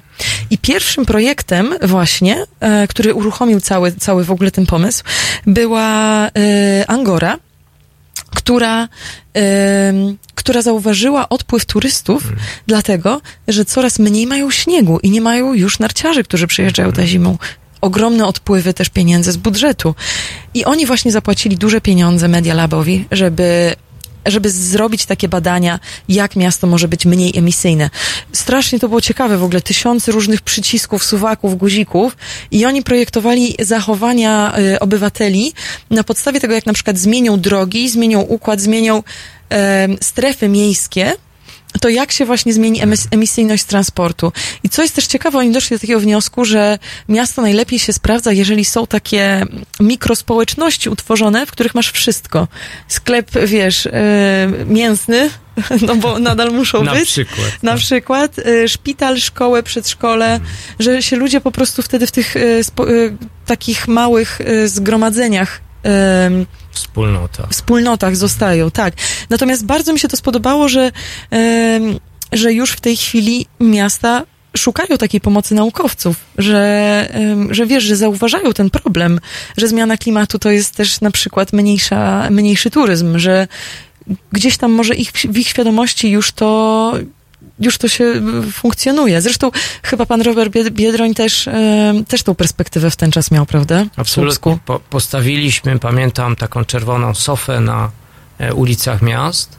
I pierwszym projektem właśnie, który uruchomił cały w ogóle ten pomysł, była Angora, która zauważyła odpływ turystów, dlatego, że coraz mniej mają śniegu i nie mają już narciarzy, którzy przyjeżdżają na zimą. Ogromne odpływy też pieniędzy z budżetu. I oni właśnie zapłacili duże pieniądze Media Labowi, żeby zrobić takie badania, jak miasto może być mniej emisyjne. Strasznie to było ciekawe w ogóle. 1000 różnych przycisków, suwaków, guzików, i oni projektowali zachowania obywateli na podstawie tego, jak na przykład zmienią drogi, zmienią układ, zmienią strefy miejskie, to jak się właśnie zmieni emisyjność transportu. I co jest też ciekawe, oni doszli do takiego wniosku, że miasto najlepiej się sprawdza, jeżeli są takie mikrospołeczności utworzone, w których masz wszystko. Sklep, wiesz, mięsny, no bo nadal muszą być. Na przykład szpital, szkołę, przedszkole, że się ludzie po prostu wtedy w tych takich małych zgromadzeniach wspólnotach zostają, tak. Natomiast bardzo mi się to spodobało, że już w tej chwili miasta szukają takiej pomocy naukowców, że wiesz, że zauważają ten problem, że zmiana klimatu to jest też na przykład mniejszy turyzm, że gdzieś tam może w ich świadomości już to się funkcjonuje. Zresztą chyba pan Robert Biedroń też tą perspektywę w ten czas miał, prawda? Absolutnie. Postawiliśmy, pamiętam, taką czerwoną sofę na ulicach miast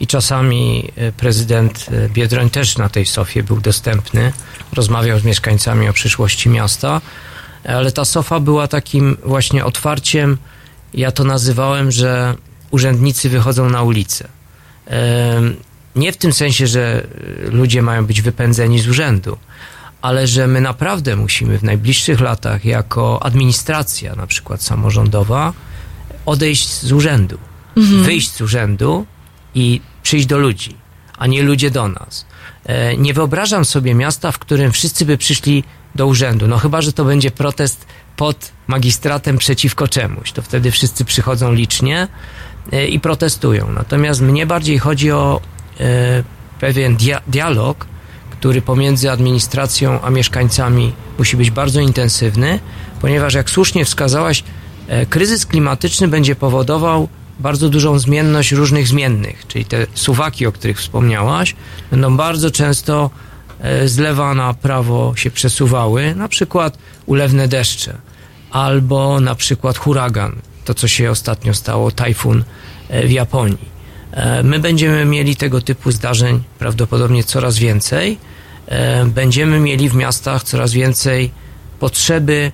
i czasami prezydent Biedroń też na tej sofie był dostępny, rozmawiał z mieszkańcami o przyszłości miasta, ale ta sofa była takim właśnie otwarciem, ja to nazywałem, że urzędnicy wychodzą na ulicę. Nie w tym sensie, że ludzie mają być wypędzeni z urzędu, ale że my naprawdę musimy w najbliższych latach jako administracja, na przykład samorządowa, odejść z urzędu, wyjść z urzędu i przyjść do ludzi, a nie ludzie do nas. Nie wyobrażam sobie miasta, w którym wszyscy by przyszli do urzędu, no chyba że to będzie protest pod magistratem przeciwko czemuś, to wtedy wszyscy przychodzą licznie i protestują. Natomiast mnie bardziej chodzi o pewien dialog, który pomiędzy administracją a mieszkańcami musi być bardzo intensywny, ponieważ jak słusznie wskazałaś, kryzys klimatyczny będzie powodował bardzo dużą zmienność różnych zmiennych, czyli te suwaki, o których wspomniałaś, będą bardzo często z lewa na prawo się przesuwały, na przykład ulewne deszcze, albo na przykład huragan, to co się ostatnio stało, tajfun w Japonii. My będziemy mieli tego typu zdarzeń prawdopodobnie coraz więcej. Będziemy mieli w miastach coraz więcej potrzeby,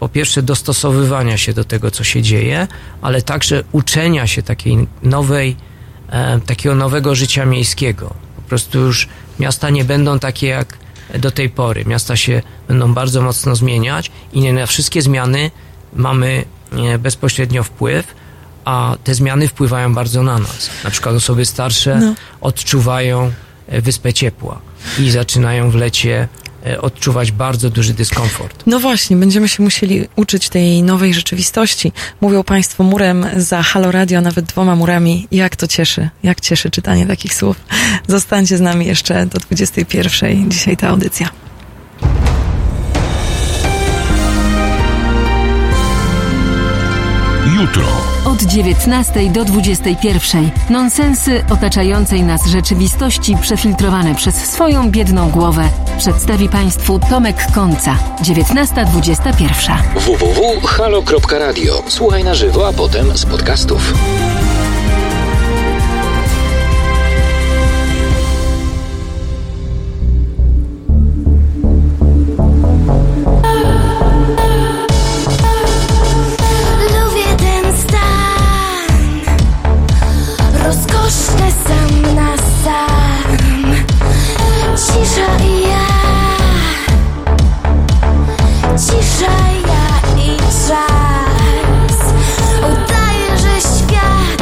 po pierwsze dostosowywania się do tego, co się dzieje, ale także uczenia się takiego nowego życia miejskiego. Po prostu już miasta nie będą takie jak do tej pory. Miasta się będą bardzo mocno zmieniać i nie na wszystkie zmiany mamy bezpośrednio wpływ, a te zmiany wpływają bardzo na nas. Na przykład osoby starsze odczuwają wyspę ciepła i zaczynają w lecie odczuwać bardzo duży dyskomfort. No właśnie, będziemy się musieli uczyć tej nowej rzeczywistości. Mówią państwo murem za Halo Radio, nawet 2 murami. Jak to cieszy, czytanie takich słów. Zostańcie z nami jeszcze do 21:00. Dzisiaj ta audycja. Jutro. Od 19 do 21. Nonsensy otaczającej nas rzeczywistości przefiltrowane przez swoją biedną głowę przedstawi państwu Tomek Końca. 19:21. www.halo.radio. Słuchaj na żywo, a potem z podcastów. Cisza, ja i czas. Udaję, że świat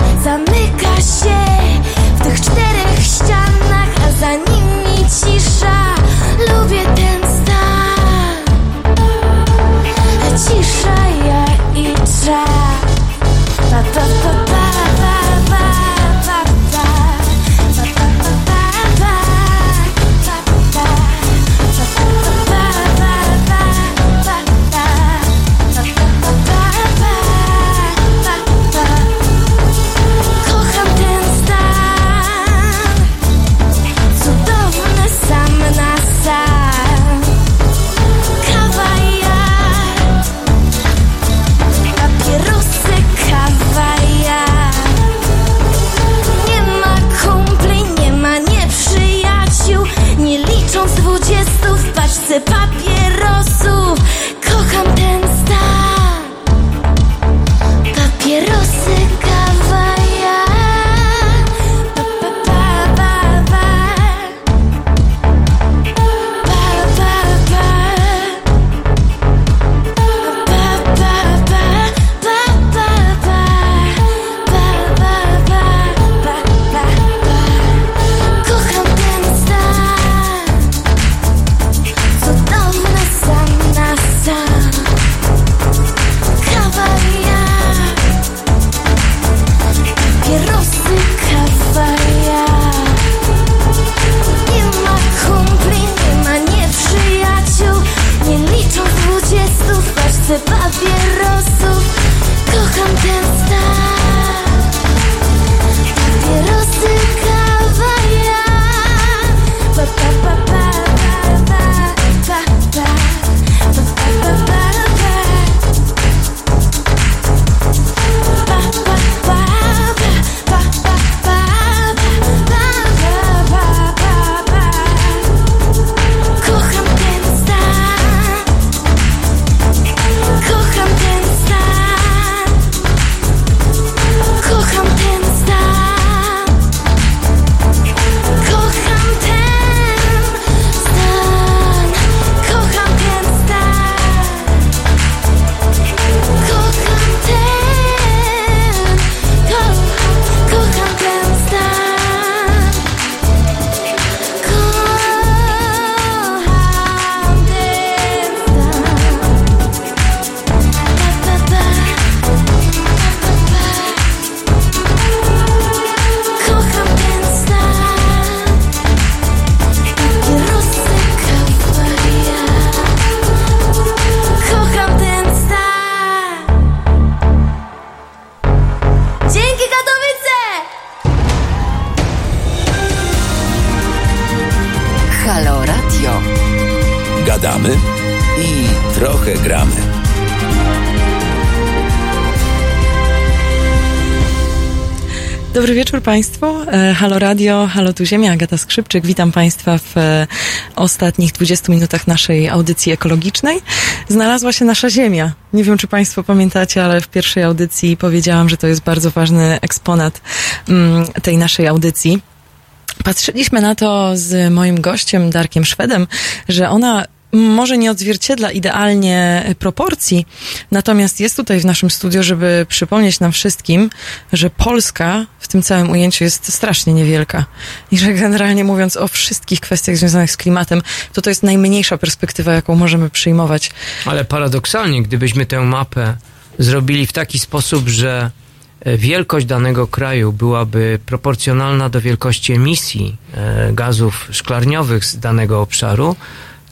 chcę papierosów, kocham ten stan. Papierosy, kawa, ja. Pa, pa, pa, pa, pa, pa, pa, pa, pa, pa. Dobry wieczór Państwu. Halo Radio, HaloTuZiemia, Agata Skrzypczyk. Witam Państwa w ostatnich 20 minutach naszej audycji ekologicznej. Znalazła się nasza ziemia. Nie wiem, czy Państwo pamiętacie, ale w pierwszej audycji powiedziałam, że to jest bardzo ważny eksponat tej naszej audycji. Patrzyliśmy na to z moim gościem, Darkiem Szwedem, że ona może nie odzwierciedla idealnie proporcji, natomiast jest tutaj w naszym studiu, żeby przypomnieć nam wszystkim, że Polska w tym całym ujęciu jest strasznie niewielka i że generalnie mówiąc o wszystkich kwestiach związanych z klimatem, to jest najmniejsza perspektywa, jaką możemy przyjmować. Ale paradoksalnie, gdybyśmy tę mapę zrobili w taki sposób, że wielkość danego kraju byłaby proporcjonalna do wielkości emisji gazów szklarniowych z danego obszaru,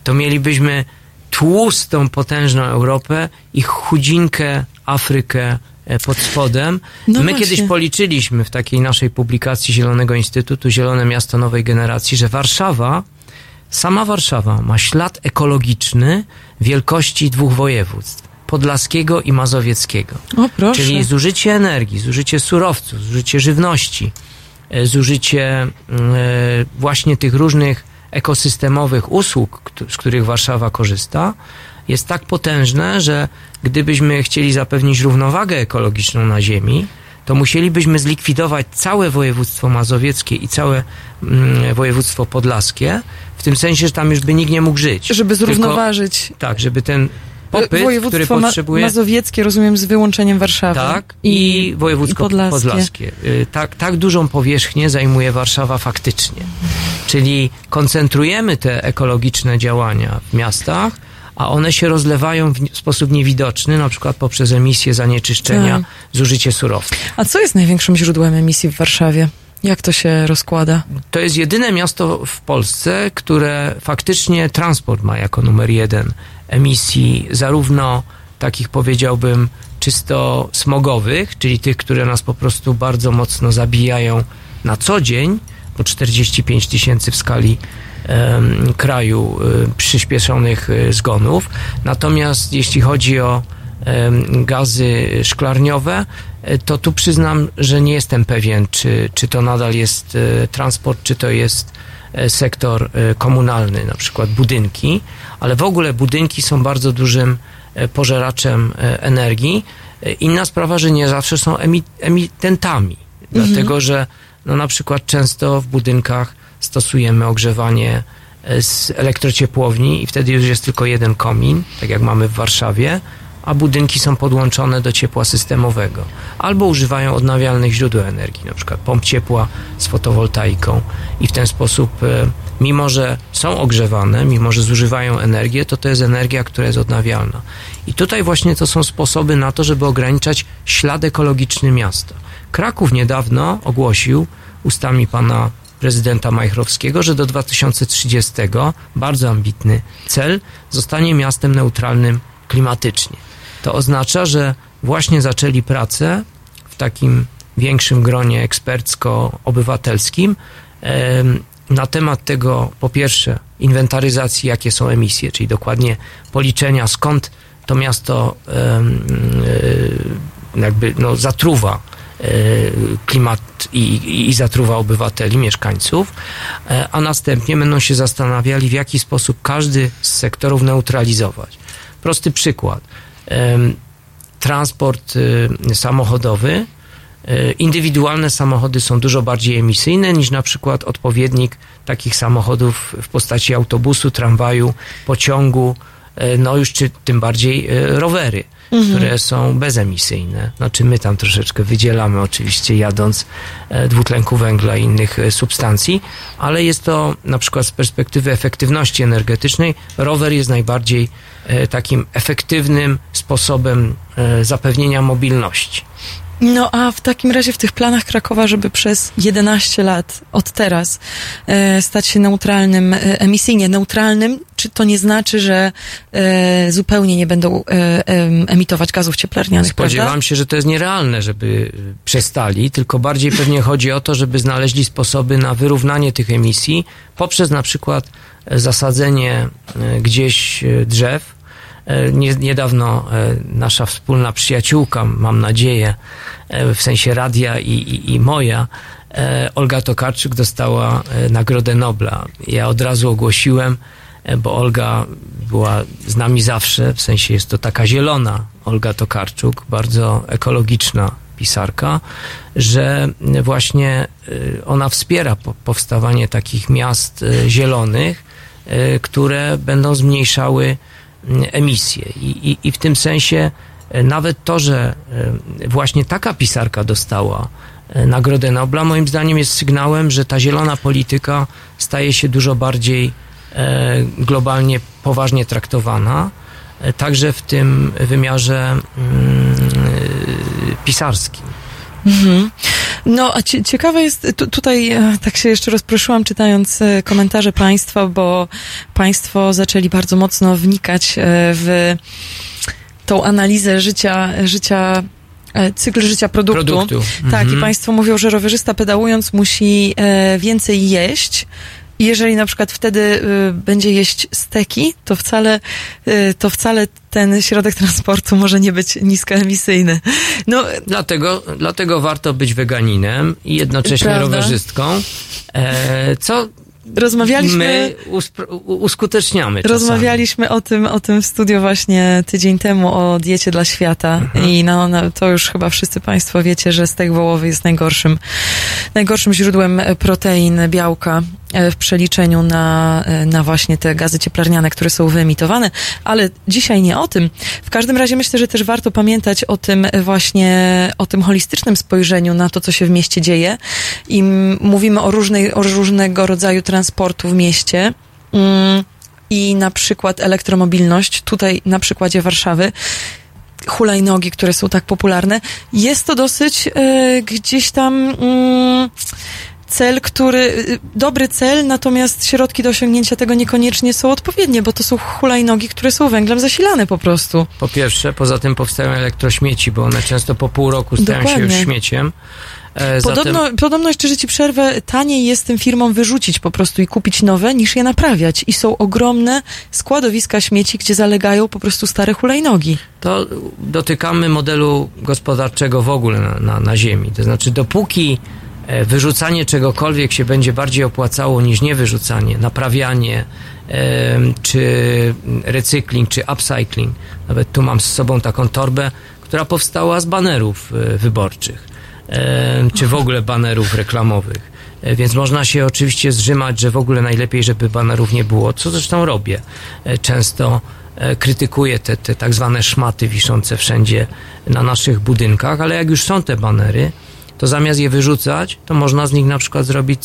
to mielibyśmy tłustą, potężną Europę i chudzinkę Afrykę pod spodem. No my właśnie kiedyś policzyliśmy w takiej naszej publikacji Zielonego Instytutu Zielone Miasto Nowej Generacji, że Warszawa, sama Warszawa ma ślad ekologiczny wielkości dwóch województw, podlaskiego i mazowieckiego. O, proszę. Czyli zużycie energii, zużycie surowców, zużycie żywności, zużycie właśnie tych różnych ekosystemowych usług, z których Warszawa korzysta, jest tak potężne, że gdybyśmy chcieli zapewnić równowagę ekologiczną na ziemi, to musielibyśmy zlikwidować całe województwo mazowieckie i całe województwo podlaskie, w tym sensie, że tam już by nikt nie mógł żyć. Żeby zrównoważyć. Tylko, tak, żeby ten popyt, który potrzebuje... mazowieckie, rozumiem, z wyłączeniem Warszawy. Tak, i województwo podlaskie. Tak dużą powierzchnię zajmuje Warszawa faktycznie. Czyli koncentrujemy te ekologiczne działania w miastach, a one się rozlewają w sposób niewidoczny, na przykład poprzez emisję, zanieczyszczenia, tak, zużycie surowców. A co jest największym źródłem emisji w Warszawie? Jak to się rozkłada? To jest jedyne miasto w Polsce, które faktycznie transport ma jako numer jeden emisji, zarówno takich, powiedziałbym, czysto smogowych, czyli tych, które nas po prostu bardzo mocno zabijają na co dzień, bo 45 tysięcy w skali kraju przyspieszonych zgonów. Natomiast jeśli chodzi o gazy szklarniowe, to tu przyznam, że nie jestem pewien, czy to nadal jest transport, czy to jest sektor komunalny, na przykład budynki, ale w ogóle budynki są bardzo dużym pożeraczem energii. Inna sprawa, że nie zawsze są emitentami, dlatego że na przykład często w budynkach stosujemy ogrzewanie z elektrociepłowni i wtedy już jest tylko jeden komin, tak jak mamy w Warszawie, a budynki są podłączone do ciepła systemowego. Albo używają odnawialnych źródeł energii, na przykład pomp ciepła z fotowoltaiką i w ten sposób, mimo że są ogrzewane, mimo że zużywają energię, to jest energia, która jest odnawialna. I tutaj właśnie to są sposoby na to, żeby ograniczać ślad ekologiczny miasta. Kraków niedawno ogłosił ustami pana prezydenta Majchrowskiego, że do 2030 bardzo ambitny cel, zostanie miastem neutralnym klimatycznie. to oznacza, że właśnie zaczęli pracę w takim większym gronie ekspercko-obywatelskim na temat tego, po pierwsze, inwentaryzacji, jakie są emisje, czyli dokładnie policzenia, skąd to miasto zatruwa klimat i zatruwa obywateli, mieszkańców, a następnie będą się zastanawiali, w jaki sposób każdy z sektorów neutralizować. Prosty przykład. Transport samochodowy. Indywidualne samochody są dużo bardziej emisyjne niż na przykład odpowiednik takich samochodów w postaci autobusu, tramwaju, pociągu, no już czy tym bardziej rowery, które są bezemisyjne. Znaczy my tam troszeczkę wydzielamy oczywiście jadąc dwutlenku węgla i innych substancji, ale jest to na przykład z perspektywy efektywności energetycznej, rower jest najbardziej takim efektywnym sposobem zapewnienia mobilności. No a w takim razie w tych planach Krakowa, żeby przez 11 lat od teraz stać się neutralnym, emisyjnie neutralnym, czy to nie znaczy, że zupełnie nie będą emitować gazów cieplarnianych? Spodziewam się, że to jest nierealne, żeby przestali, tylko bardziej pewnie chodzi o to, żeby znaleźli sposoby na wyrównanie tych emisji poprzez na przykład zasadzenie gdzieś drzew. Niedawno nasza wspólna przyjaciółka, mam nadzieję, w sensie radia i moja, Olga Tokarczuk dostała Nagrodę Nobla. Ja od razu ogłosiłem, bo Olga była z nami zawsze, w sensie jest to taka zielona Olga Tokarczuk, bardzo ekologiczna pisarka, że właśnie ona wspiera powstawanie takich miast zielonych, które będą zmniejszały emisje. I w tym sensie nawet to, że właśnie taka pisarka dostała Nagrodę Nobla, moim zdaniem jest sygnałem, że ta zielona polityka staje się dużo bardziej globalnie poważnie traktowana, także w tym wymiarze pisarskim. Mhm. No, a ciekawe jest, tutaj tak się jeszcze rozproszyłam czytając komentarze państwa, bo państwo zaczęli bardzo mocno wnikać w tą analizę życia cykl życia produktu. Tak, i państwo mówią, że rowerzysta pedałując musi więcej jeść. I jeżeli na przykład wtedy będzie jeść steki, to wcale ten środek transportu może nie być niskoemisyjny. No, dlatego warto być weganinem i jednocześnie rowerzystką, co my uskuteczniamy czasami. Rozmawialiśmy o tym w studiu właśnie tydzień temu, o diecie dla świata. I to już chyba wszyscy państwo wiecie, że stek wołowy jest najgorszym źródłem protein, białka w przeliczeniu na właśnie te gazy cieplarniane, które są wyemitowane, ale dzisiaj nie o tym. W każdym razie myślę, że też warto pamiętać o tym holistycznym spojrzeniu na to, co się w mieście dzieje, i mówimy o różnego rodzaju transportu w mieście i na przykład elektromobilność. Tutaj na przykładzie Warszawy hulajnogi, które są tak popularne, jest to dosyć gdzieś tam dobry cel, natomiast środki do osiągnięcia tego niekoniecznie są odpowiednie, bo to są hulajnogi, które są węglem zasilane po prostu. Po pierwsze, poza tym powstają elektrośmieci, bo one często po pół roku stają się już śmieciem. Podobno, jeszcze, że ci przerwę, taniej jest tym firmom wyrzucić po prostu i kupić nowe, niż je naprawiać. I są ogromne składowiska śmieci, gdzie zalegają po prostu stare hulajnogi. To dotykamy modelu gospodarczego w ogóle na ziemi. To znaczy, dopóki wyrzucanie czegokolwiek się będzie bardziej opłacało niż niewyrzucanie, naprawianie, czy recykling, czy upcycling. Nawet tu mam z sobą taką torbę, która powstała z banerów wyborczych, czy w ogóle banerów reklamowych. Więc można się oczywiście zrzymać, że w ogóle najlepiej, żeby banerów nie było, co zresztą robię. Często krytykuję te tak zwane szmaty wiszące wszędzie na naszych budynkach, ale jak już są te banery, to zamiast je wyrzucać, to można z nich na przykład zrobić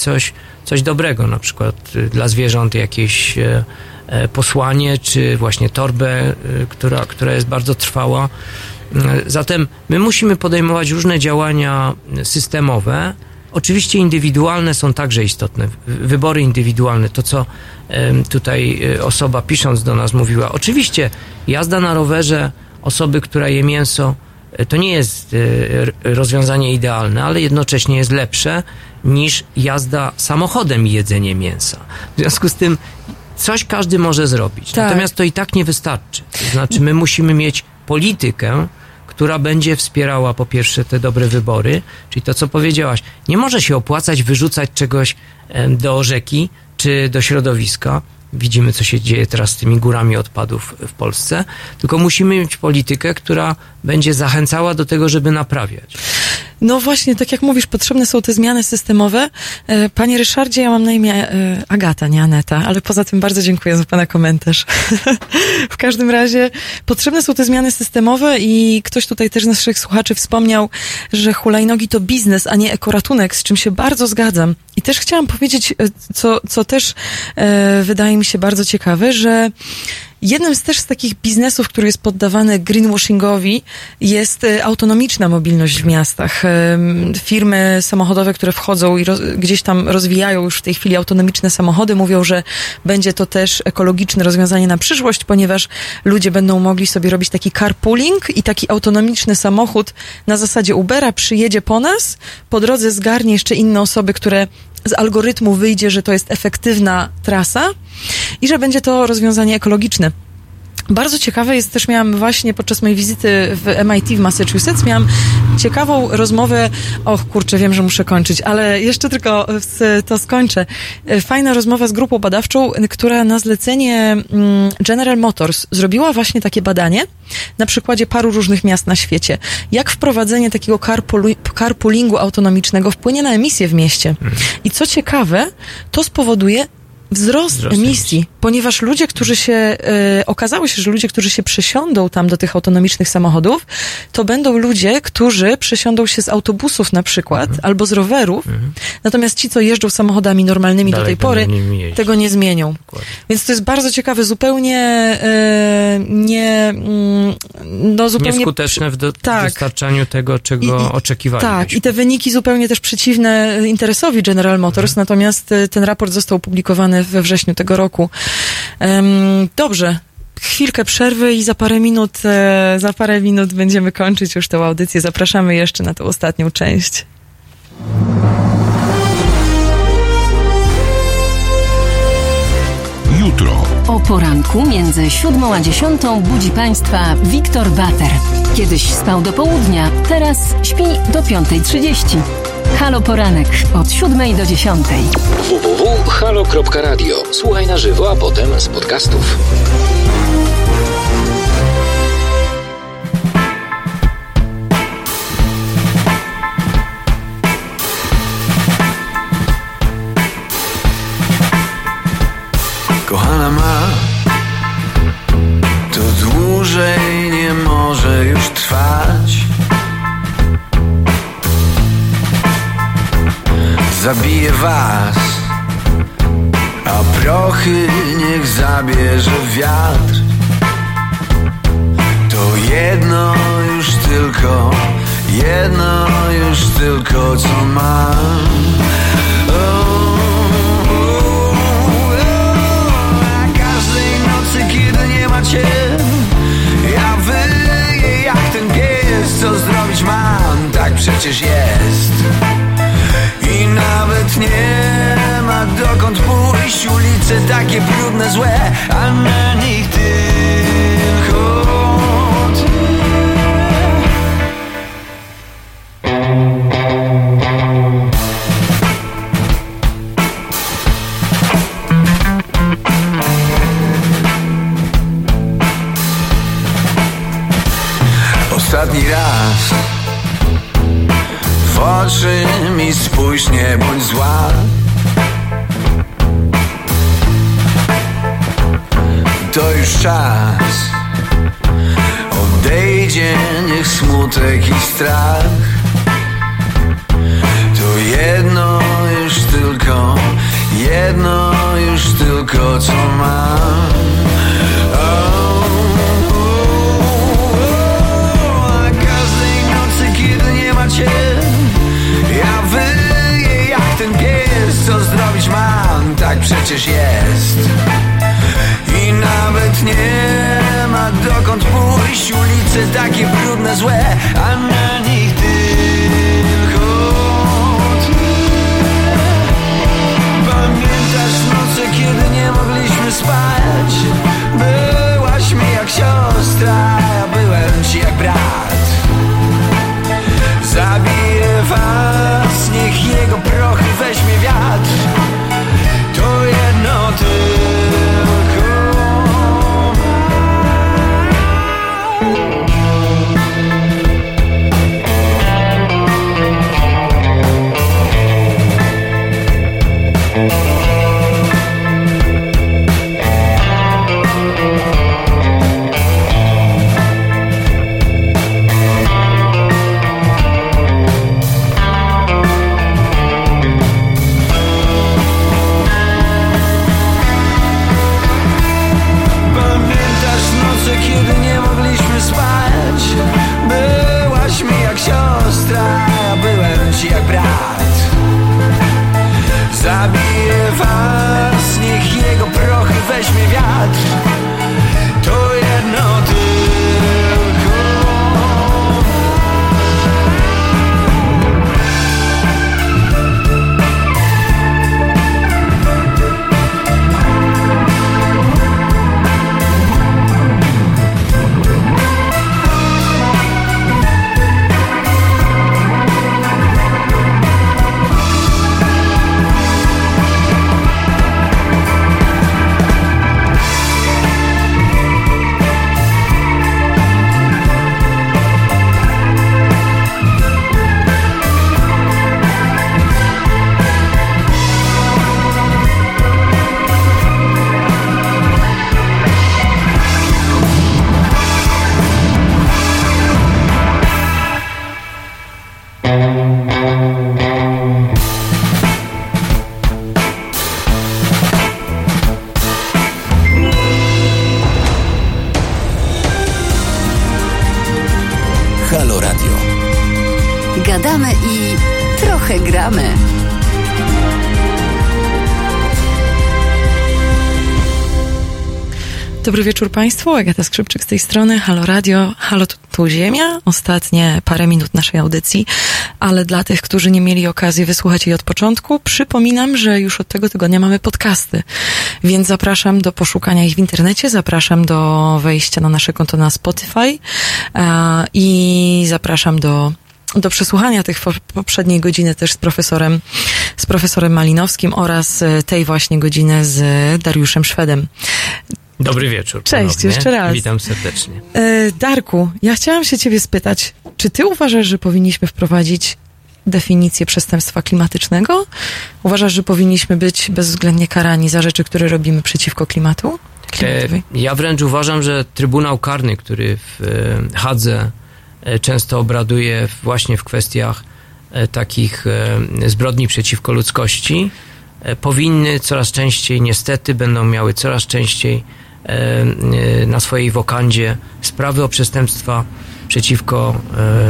coś dobrego, na przykład dla zwierząt jakieś posłanie, czy właśnie torbę, która jest bardzo trwała. Zatem my musimy podejmować różne działania systemowe. Oczywiście indywidualne są także istotne. Wybory indywidualne, to co tutaj osoba pisząc do nas mówiła. Oczywiście jazda na rowerze osoby, która je mięso, to nie jest rozwiązanie idealne, ale jednocześnie jest lepsze niż jazda samochodem i jedzenie mięsa. W związku z tym coś każdy może zrobić. Tak. Natomiast to i tak nie wystarczy. To znaczy my musimy mieć politykę, która będzie wspierała po pierwsze te dobre wybory, czyli to, co powiedziałaś. Nie może się opłacać wyrzucać czegoś do rzeki czy do środowiska. Widzimy, co się dzieje teraz z tymi górami odpadów w Polsce. Tylko musimy mieć politykę, która będzie zachęcała do tego, żeby naprawiać. No właśnie, tak jak mówisz, potrzebne są te zmiany systemowe. Panie Ryszardzie, ja mam na imię Agata, nie Aneta, ale poza tym bardzo dziękuję za pana komentarz. W każdym razie potrzebne są te zmiany systemowe i ktoś tutaj też z naszych słuchaczy wspomniał, że hulajnogi to biznes, a nie ekoratunek, z czym się bardzo zgadzam. I też chciałam powiedzieć, co też wydaje mi się bardzo ciekawe, że jednym z też z takich biznesów, który jest poddawany greenwashingowi, jest autonomiczna mobilność w miastach. Firmy samochodowe, które wchodzą i gdzieś tam rozwijają już w tej chwili autonomiczne samochody, mówią, że będzie to też ekologiczne rozwiązanie na przyszłość, ponieważ ludzie będą mogli sobie robić taki carpooling i taki autonomiczny samochód na zasadzie Ubera przyjedzie po nas, po drodze zgarnie jeszcze inne osoby, które z algorytmu wyjdzie, że to jest efektywna trasa i że będzie to rozwiązanie ekologiczne. Bardzo ciekawe jest też, miałam właśnie podczas mojej wizyty w MIT w Massachusetts, miałam ciekawą rozmowę, wiem, że muszę kończyć, ale jeszcze tylko to skończę. Fajna rozmowa z grupą badawczą, która na zlecenie General Motors zrobiła właśnie takie badanie na przykładzie paru różnych miast na świecie. Jak wprowadzenie takiego carpoolingu autonomicznego wpłynie na emisje w mieście. I co ciekawe, to spowoduje wzrost emisji, ponieważ okazało się, że ludzie, którzy się przesiądą tam do tych autonomicznych samochodów, to będą ludzie, którzy przesiądą się z autobusów na przykład, albo z rowerów, natomiast ci, co jeżdżą samochodami normalnymi do tej pory, tego nie zmienią. Dokładnie. Więc to jest bardzo ciekawe, zupełnie nieskuteczne w dostarczaniu tego, czego oczekiwali. Tak, i te wyniki zupełnie też przeciwne interesowi General Motors, natomiast ten raport został opublikowany we wrześniu tego roku. Dobrze, chwilkę przerwy i za parę minut będziemy kończyć już tę audycję. Zapraszamy jeszcze na tę ostatnią część. Jutro. O poranku między 7:00 a 10:00 budzi Państwa Wiktor Bater. Kiedyś spał do południa, teraz śpi do 5:30. Halo Poranek od 7:00 do 10:00. www.halo.radio. Słuchaj na żywo, a potem z podcastów. Kochana ma, to dłużej nie może już trwać. Zabiję was, a prochy niech zabierze wiatr. To jedno już tylko co mam. A każdej nocy, kiedy nie ma cię, ja wyję jak ten pies, co zrobić mam, tak przecież jest. I nawet nie ma dokąd pójść, ulice takie brudne, złe, a na nich tylko ty. Ostatni raz w oczy mi spójrz, nie bądź zła. To już czas odejdzie, niech smutek i strach. To jedno już tylko co mam. A każdej nocy, kiedy nie macie, ja wyję jak ten pies, co zrobić mam, tak przecież jest. I nawet nie ma dokąd pójść, ulice serce takie brudne, złe, a na nich tylko ty. Pamiętasz noce, kiedy nie mogliśmy spać? Byłaś mi jak siostra, ja byłem ci jak brat. Zabiję was, niech jego prochy weźmie wiatr. To jedno tylko. Zabiję was, niech jego prochy weźmie wiatr. To jedno tylko. Dobry wieczór Państwu, Agata Skrzypczyk z tej strony, Halo Radio, HaloTuZiemia, ostatnie parę minut naszej audycji, ale dla tych, którzy nie mieli okazji wysłuchać jej od początku, przypominam, że już od tego tygodnia mamy podcasty, więc zapraszam do poszukania ich w internecie, zapraszam do wejścia na nasze konto na Spotify i zapraszam do przesłuchania tych poprzedniej godziny też z profesorem Malinowskim oraz tej właśnie godziny z Dariuszem Szwedem. Dobry wieczór. Cześć, ponownie. Jeszcze raz. Witam serdecznie. Darku, ja chciałam się ciebie spytać, czy ty uważasz, że powinniśmy wprowadzić definicję przestępstwa klimatycznego? Uważasz, że powinniśmy być bezwzględnie karani za rzeczy, które robimy przeciwko klimatu? Ja wręcz uważam, że Trybunał Karny, który w Hadze często obraduje właśnie w kwestiach takich zbrodni przeciwko ludzkości, powinny coraz częściej, niestety będą miały coraz częściej na swojej wokandzie sprawy o przestępstwa przeciwko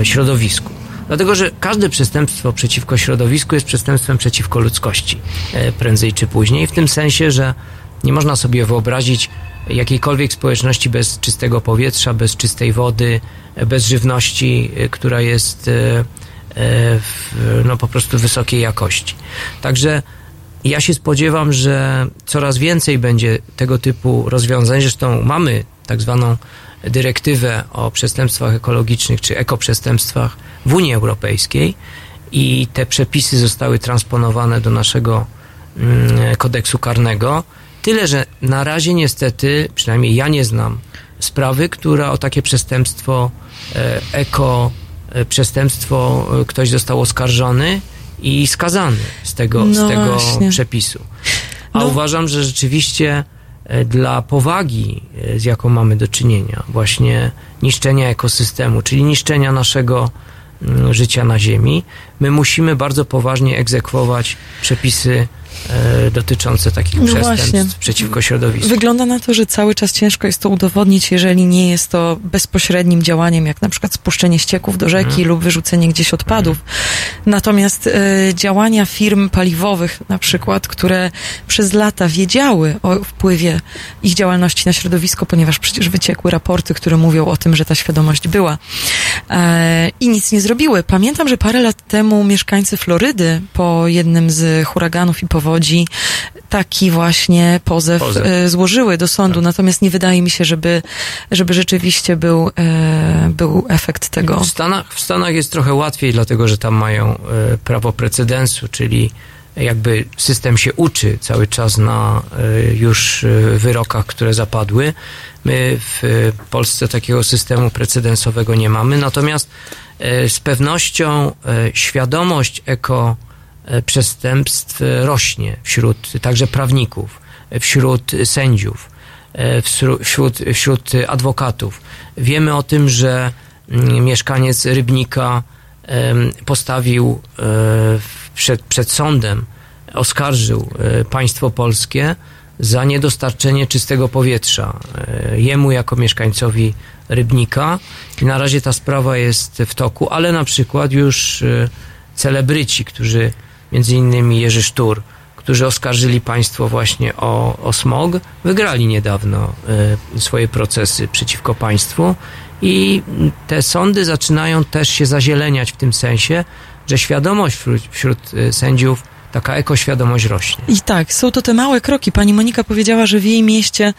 środowisku. Dlatego, że każde przestępstwo przeciwko środowisku jest przestępstwem przeciwko ludzkości, prędzej czy później, w tym sensie, że nie można sobie wyobrazić jakiejkolwiek społeczności bez czystego powietrza, bez czystej wody, bez żywności, która jest po prostu wysokiej jakości. Także ja się spodziewam, że coraz więcej będzie tego typu rozwiązań. Zresztą mamy tak zwaną dyrektywę o przestępstwach ekologicznych czy ekoprzestępstwach w Unii Europejskiej i te przepisy zostały transponowane do naszego kodeksu karnego. Tyle, że na razie niestety, przynajmniej ja nie znam sprawy, która o takie przestępstwo ekoprzestępstwo ktoś został oskarżony i skazany z tego przepisu. Uważam, że rzeczywiście dla powagi, z jaką mamy do czynienia, właśnie niszczenia ekosystemu, czyli niszczenia naszego życia na Ziemi, my musimy bardzo poważnie egzekwować przepisy dotyczące takich przestępstw przeciwko środowisku. Wygląda na to, że cały czas ciężko jest to udowodnić, jeżeli nie jest to bezpośrednim działaniem, jak na przykład spuszczenie ścieków do rzeki lub wyrzucenie gdzieś odpadów. Natomiast działania firm paliwowych na przykład, które przez lata wiedziały o wpływie ich działalności na środowisko, ponieważ przecież wyciekły raporty, które mówią o tym, że ta świadomość była i nic nie zrobiły. Pamiętam, że parę lat temu mieszkańcy Florydy po jednym z huraganów i powodzi taki właśnie pozew złożyły do sądu. Natomiast nie wydaje mi się, żeby rzeczywiście był efekt tego. W Stanach jest trochę łatwiej, dlatego że tam mają prawo precedensu, czyli jakby system się uczy cały czas na już wyrokach, które zapadły. My w Polsce takiego systemu precedensowego nie mamy. Natomiast z pewnością świadomość przestępstw rośnie wśród także prawników, wśród sędziów, wśród adwokatów. Wiemy o tym, że mieszkaniec Rybnika postawił przed sądem, oskarżył państwo polskie za niedostarczenie czystego powietrza jemu jako mieszkańcowi Rybnika. I na razie ta sprawa jest w toku, ale na przykład już celebryci, którzy między innymi Jerzy Sztur, którzy oskarżyli państwo właśnie o smog, wygrali niedawno swoje procesy przeciwko państwu i te sądy zaczynają też się zazieleniać w tym sensie, że świadomość wśród sędziów, taka ekoświadomość rośnie. I tak, są to te małe kroki. Pani Monika powiedziała, że w jej mieście,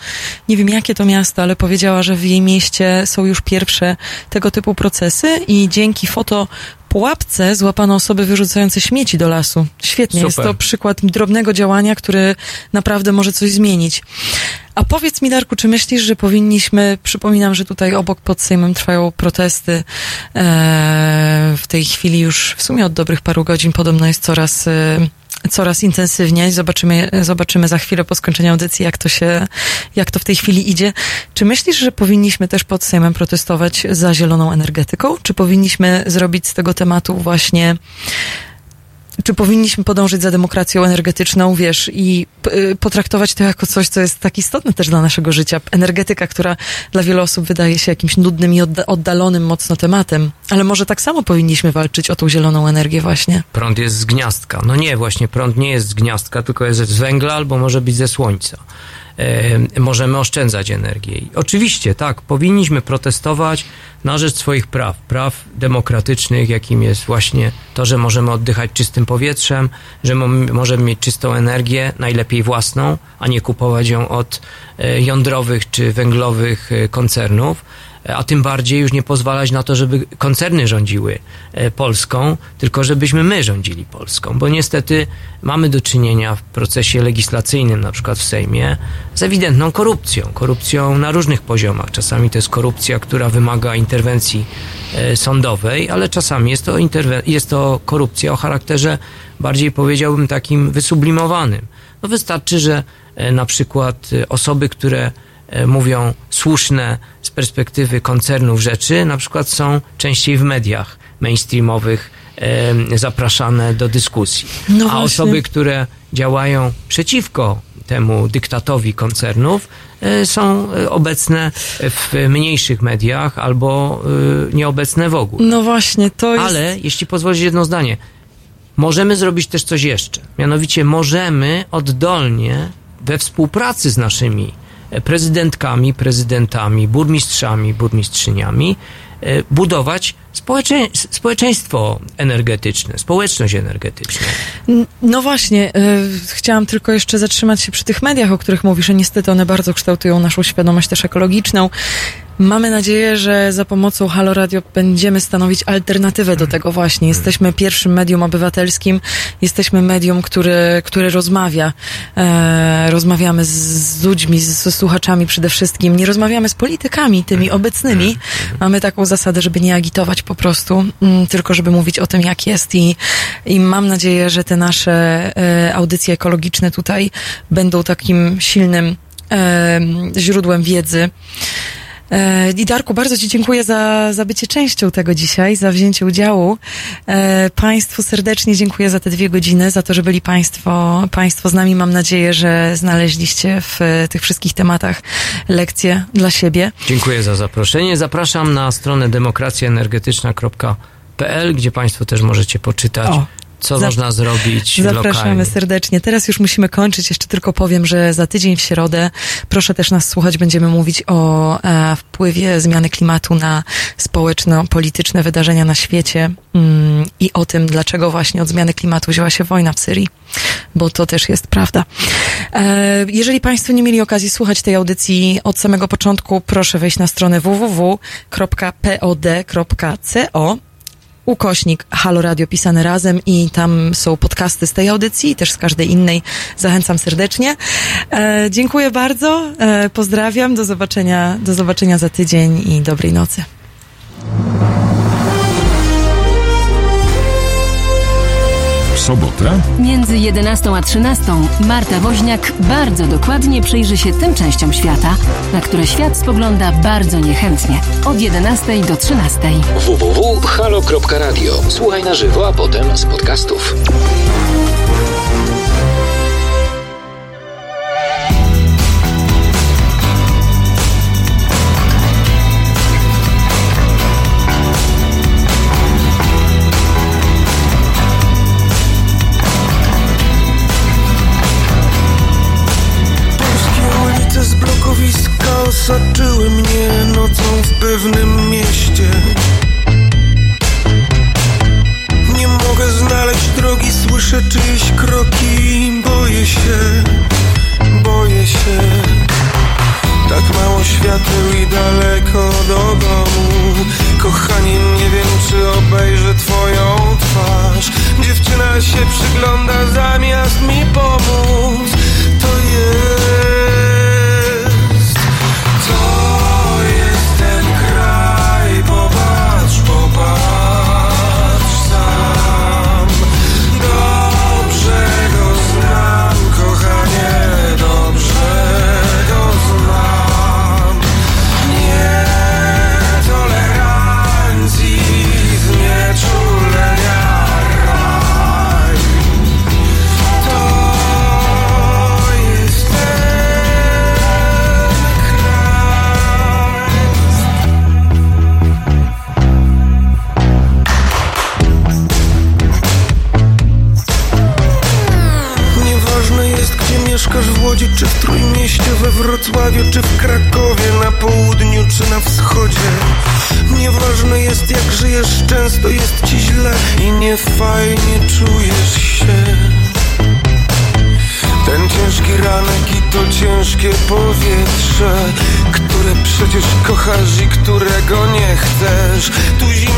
nie wiem jakie to miasto, ale powiedziała, że w jej mieście są już pierwsze tego typu procesy i dzięki pułapce złapano osoby wyrzucające śmieci do lasu. Świetnie, super. Jest to przykład drobnego działania, który naprawdę może coś zmienić. A powiedz mi, Darku, czy myślisz, że powinniśmy, przypominam, że tutaj obok pod Sejmem trwają protesty, w tej chwili już w sumie od dobrych paru godzin podobno jest coraz intensywniej. Zobaczymy za chwilę po skończeniu audycji, jak to w tej chwili idzie. Czy myślisz, że powinniśmy też pod Sejmem protestować za zieloną energetyką? Czy powinniśmy zrobić z tego tematu właśnie... Czy powinniśmy podążyć za demokracją energetyczną, i potraktować to jako coś, co jest tak istotne też dla naszego życia? Energetyka, która dla wielu osób wydaje się jakimś nudnym i oddalonym mocno tematem. Ale może tak samo powinniśmy walczyć o tą zieloną energię właśnie? Prąd jest z gniazdka. No nie, właśnie prąd nie jest z gniazdka, tylko jest z węgla albo może być ze słońca. Możemy oszczędzać energię. Oczywiście, tak, powinniśmy protestować na rzecz swoich praw demokratycznych, jakim jest właśnie to, że możemy oddychać czystym powietrzem, że możemy mieć czystą energię, najlepiej własną, a nie kupować ją od jądrowych czy węglowych koncernów, a tym bardziej już nie pozwalać na to, żeby koncerny rządziły Polską, tylko żebyśmy my rządzili Polską, bo niestety mamy do czynienia w procesie legislacyjnym, na przykład w Sejmie, z ewidentną korupcją na różnych poziomach. Czasami to jest korupcja, która wymaga interwencji sądowej, ale czasami jest to korupcja o charakterze bardziej, powiedziałbym, takim wysublimowanym. No wystarczy, że na przykład osoby, które mówią słuszne z perspektywy koncernów rzeczy, na przykład są częściej w mediach mainstreamowych zapraszane do dyskusji. A osoby, które działają przeciwko temu dyktatowi koncernów, są obecne w mniejszych mediach albo nieobecne w ogóle. No właśnie, to jest... Ale, jeśli pozwolisz jedno zdanie, możemy zrobić też coś jeszcze. Mianowicie możemy oddolnie, we współpracy z naszymi prezydentkami, prezydentami, burmistrzami, burmistrzyniami budować społeczeństwo energetyczne, społeczność energetyczną. No właśnie, chciałam tylko jeszcze zatrzymać się przy tych mediach, o których mówisz, a niestety one bardzo kształtują naszą świadomość też ekologiczną. Mamy nadzieję, że za pomocą Halo Radio będziemy stanowić alternatywę do tego właśnie. Jesteśmy pierwszym medium obywatelskim, jesteśmy medium, które rozmawia. Rozmawiamy z ludźmi, z słuchaczami przede wszystkim. Nie rozmawiamy z politykami, tymi obecnymi. Mamy taką zasadę, żeby nie agitować po prostu, tylko żeby mówić o tym, jak jest i mam nadzieję, że te nasze audycje ekologiczne tutaj będą takim silnym źródłem wiedzy I Darku, bardzo Ci dziękuję za bycie częścią tego dzisiaj, za wzięcie udziału. Państwu serdecznie dziękuję za te 2 godziny, za to, że byli Państwo z nami. Mam nadzieję, że znaleźliście w tych wszystkich tematach lekcje dla siebie. Dziękuję za zaproszenie. Zapraszam na stronę demokracjaenergetyczna.pl, gdzie Państwo też możecie poczytać. Co można zrobić lokalnie. Zapraszamy serdecznie. Teraz już musimy kończyć. Jeszcze tylko powiem, że za tydzień w środę, proszę też nas słuchać, będziemy mówić o wpływie zmiany klimatu na społeczno-polityczne wydarzenia na świecie i o tym, dlaczego właśnie od zmiany klimatu wzięła się wojna w Syrii, bo to też jest prawda. Jeżeli Państwo nie mieli okazji słuchać tej audycji od samego początku, proszę wejść na stronę www.pod.co. / Halo Radio pisane razem i tam są podcasty z tej audycji i też z każdej innej. Zachęcam serdecznie. Dziękuję bardzo. Pozdrawiam. Do zobaczenia za tydzień i dobrej nocy. W sobotę? Między 11 a 13 Marta Woźniak bardzo dokładnie przyjrzy się tym częściom świata, na które świat spogląda bardzo niechętnie. Od 11 do 13. www.halo.radio. Słuchaj na żywo, a potem z podcastów. Osaczyły mnie nocą w pewnym mieście. Nie mogę znaleźć drogi, słyszę czyjeś kroki. Boję się. Tak mało świateł i daleko do domu. Kochanie, nie wiem, czy obejrzę twoją twarz. Dziewczyna się przygląda zamiast mi pomóc. To jest w Łodzi, czy w Trójmieście, we Wrocławiu, czy w Krakowie, na południu, czy na wschodzie. Nieważne jest, jak żyjesz, często jest ci źle i niefajnie czujesz się. Ten ciężki ranek i to ciężkie powietrze, które przecież kochasz i którego nie chcesz. Tu